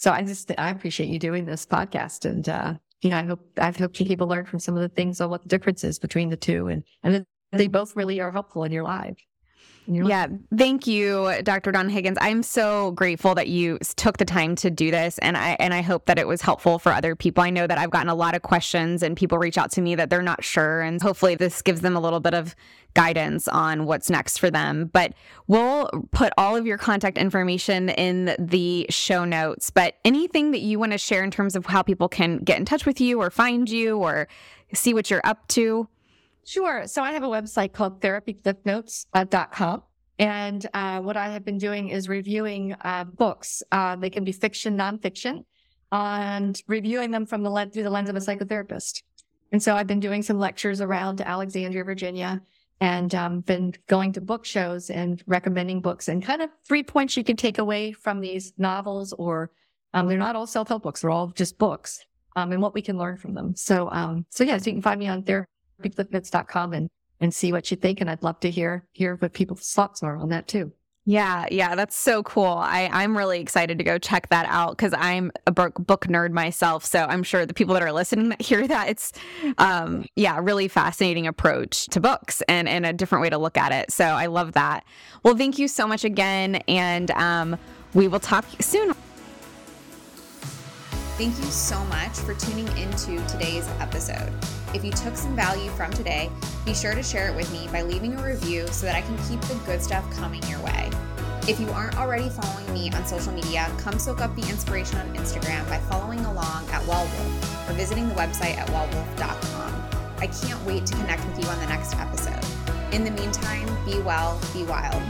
so I appreciate you doing this podcast, and I hope people learn from some of the things on what the difference is between the two, and they both really are helpful in your life. Yeah. Thank you, Dr. Dawn Higgins. I'm so grateful that you took the time to do this. And I hope that it was helpful for other people. I know that I've gotten a lot of questions and people reach out to me that they're not sure. And hopefully this gives them a little bit of guidance on what's next for them. But we'll put all of your contact information in the show notes. But anything that you want to share in terms of how people can get in touch with you or find you or see what you're up to? Sure. So I have a website called therapycliffnotes.com. And what I have been doing is reviewing books. They can be fiction, nonfiction, and reviewing them through the lens of a psychotherapist. And so I've been doing some lectures around Alexandria, Virginia, and been going to book shows and recommending books and kind of 3 points you can take away from these novels, or they're not all self-help books. They're all just books, and what we can learn from them. So you can find me on there. BeCliffNotes.com and see what you think. And I'd love to hear what people's thoughts are on that too. Yeah. Yeah. That's so cool. I'm really excited to go check that out because I'm a book nerd myself. So I'm sure the people that are listening that hear that it's, really fascinating approach to books and a different way to look at it. So I love that. Well, thank you so much again. And we will talk soon. Thank you so much for tuning into today's episode. If you took some value from today, be sure to share it with me by leaving a review so that I can keep the good stuff coming your way. If you aren't already following me on social media, come soak up the inspiration on Instagram by following along at WellWolf or visiting the website at wellwolf.com. I can't wait to connect with you on the next episode. In the meantime, be well, be wild.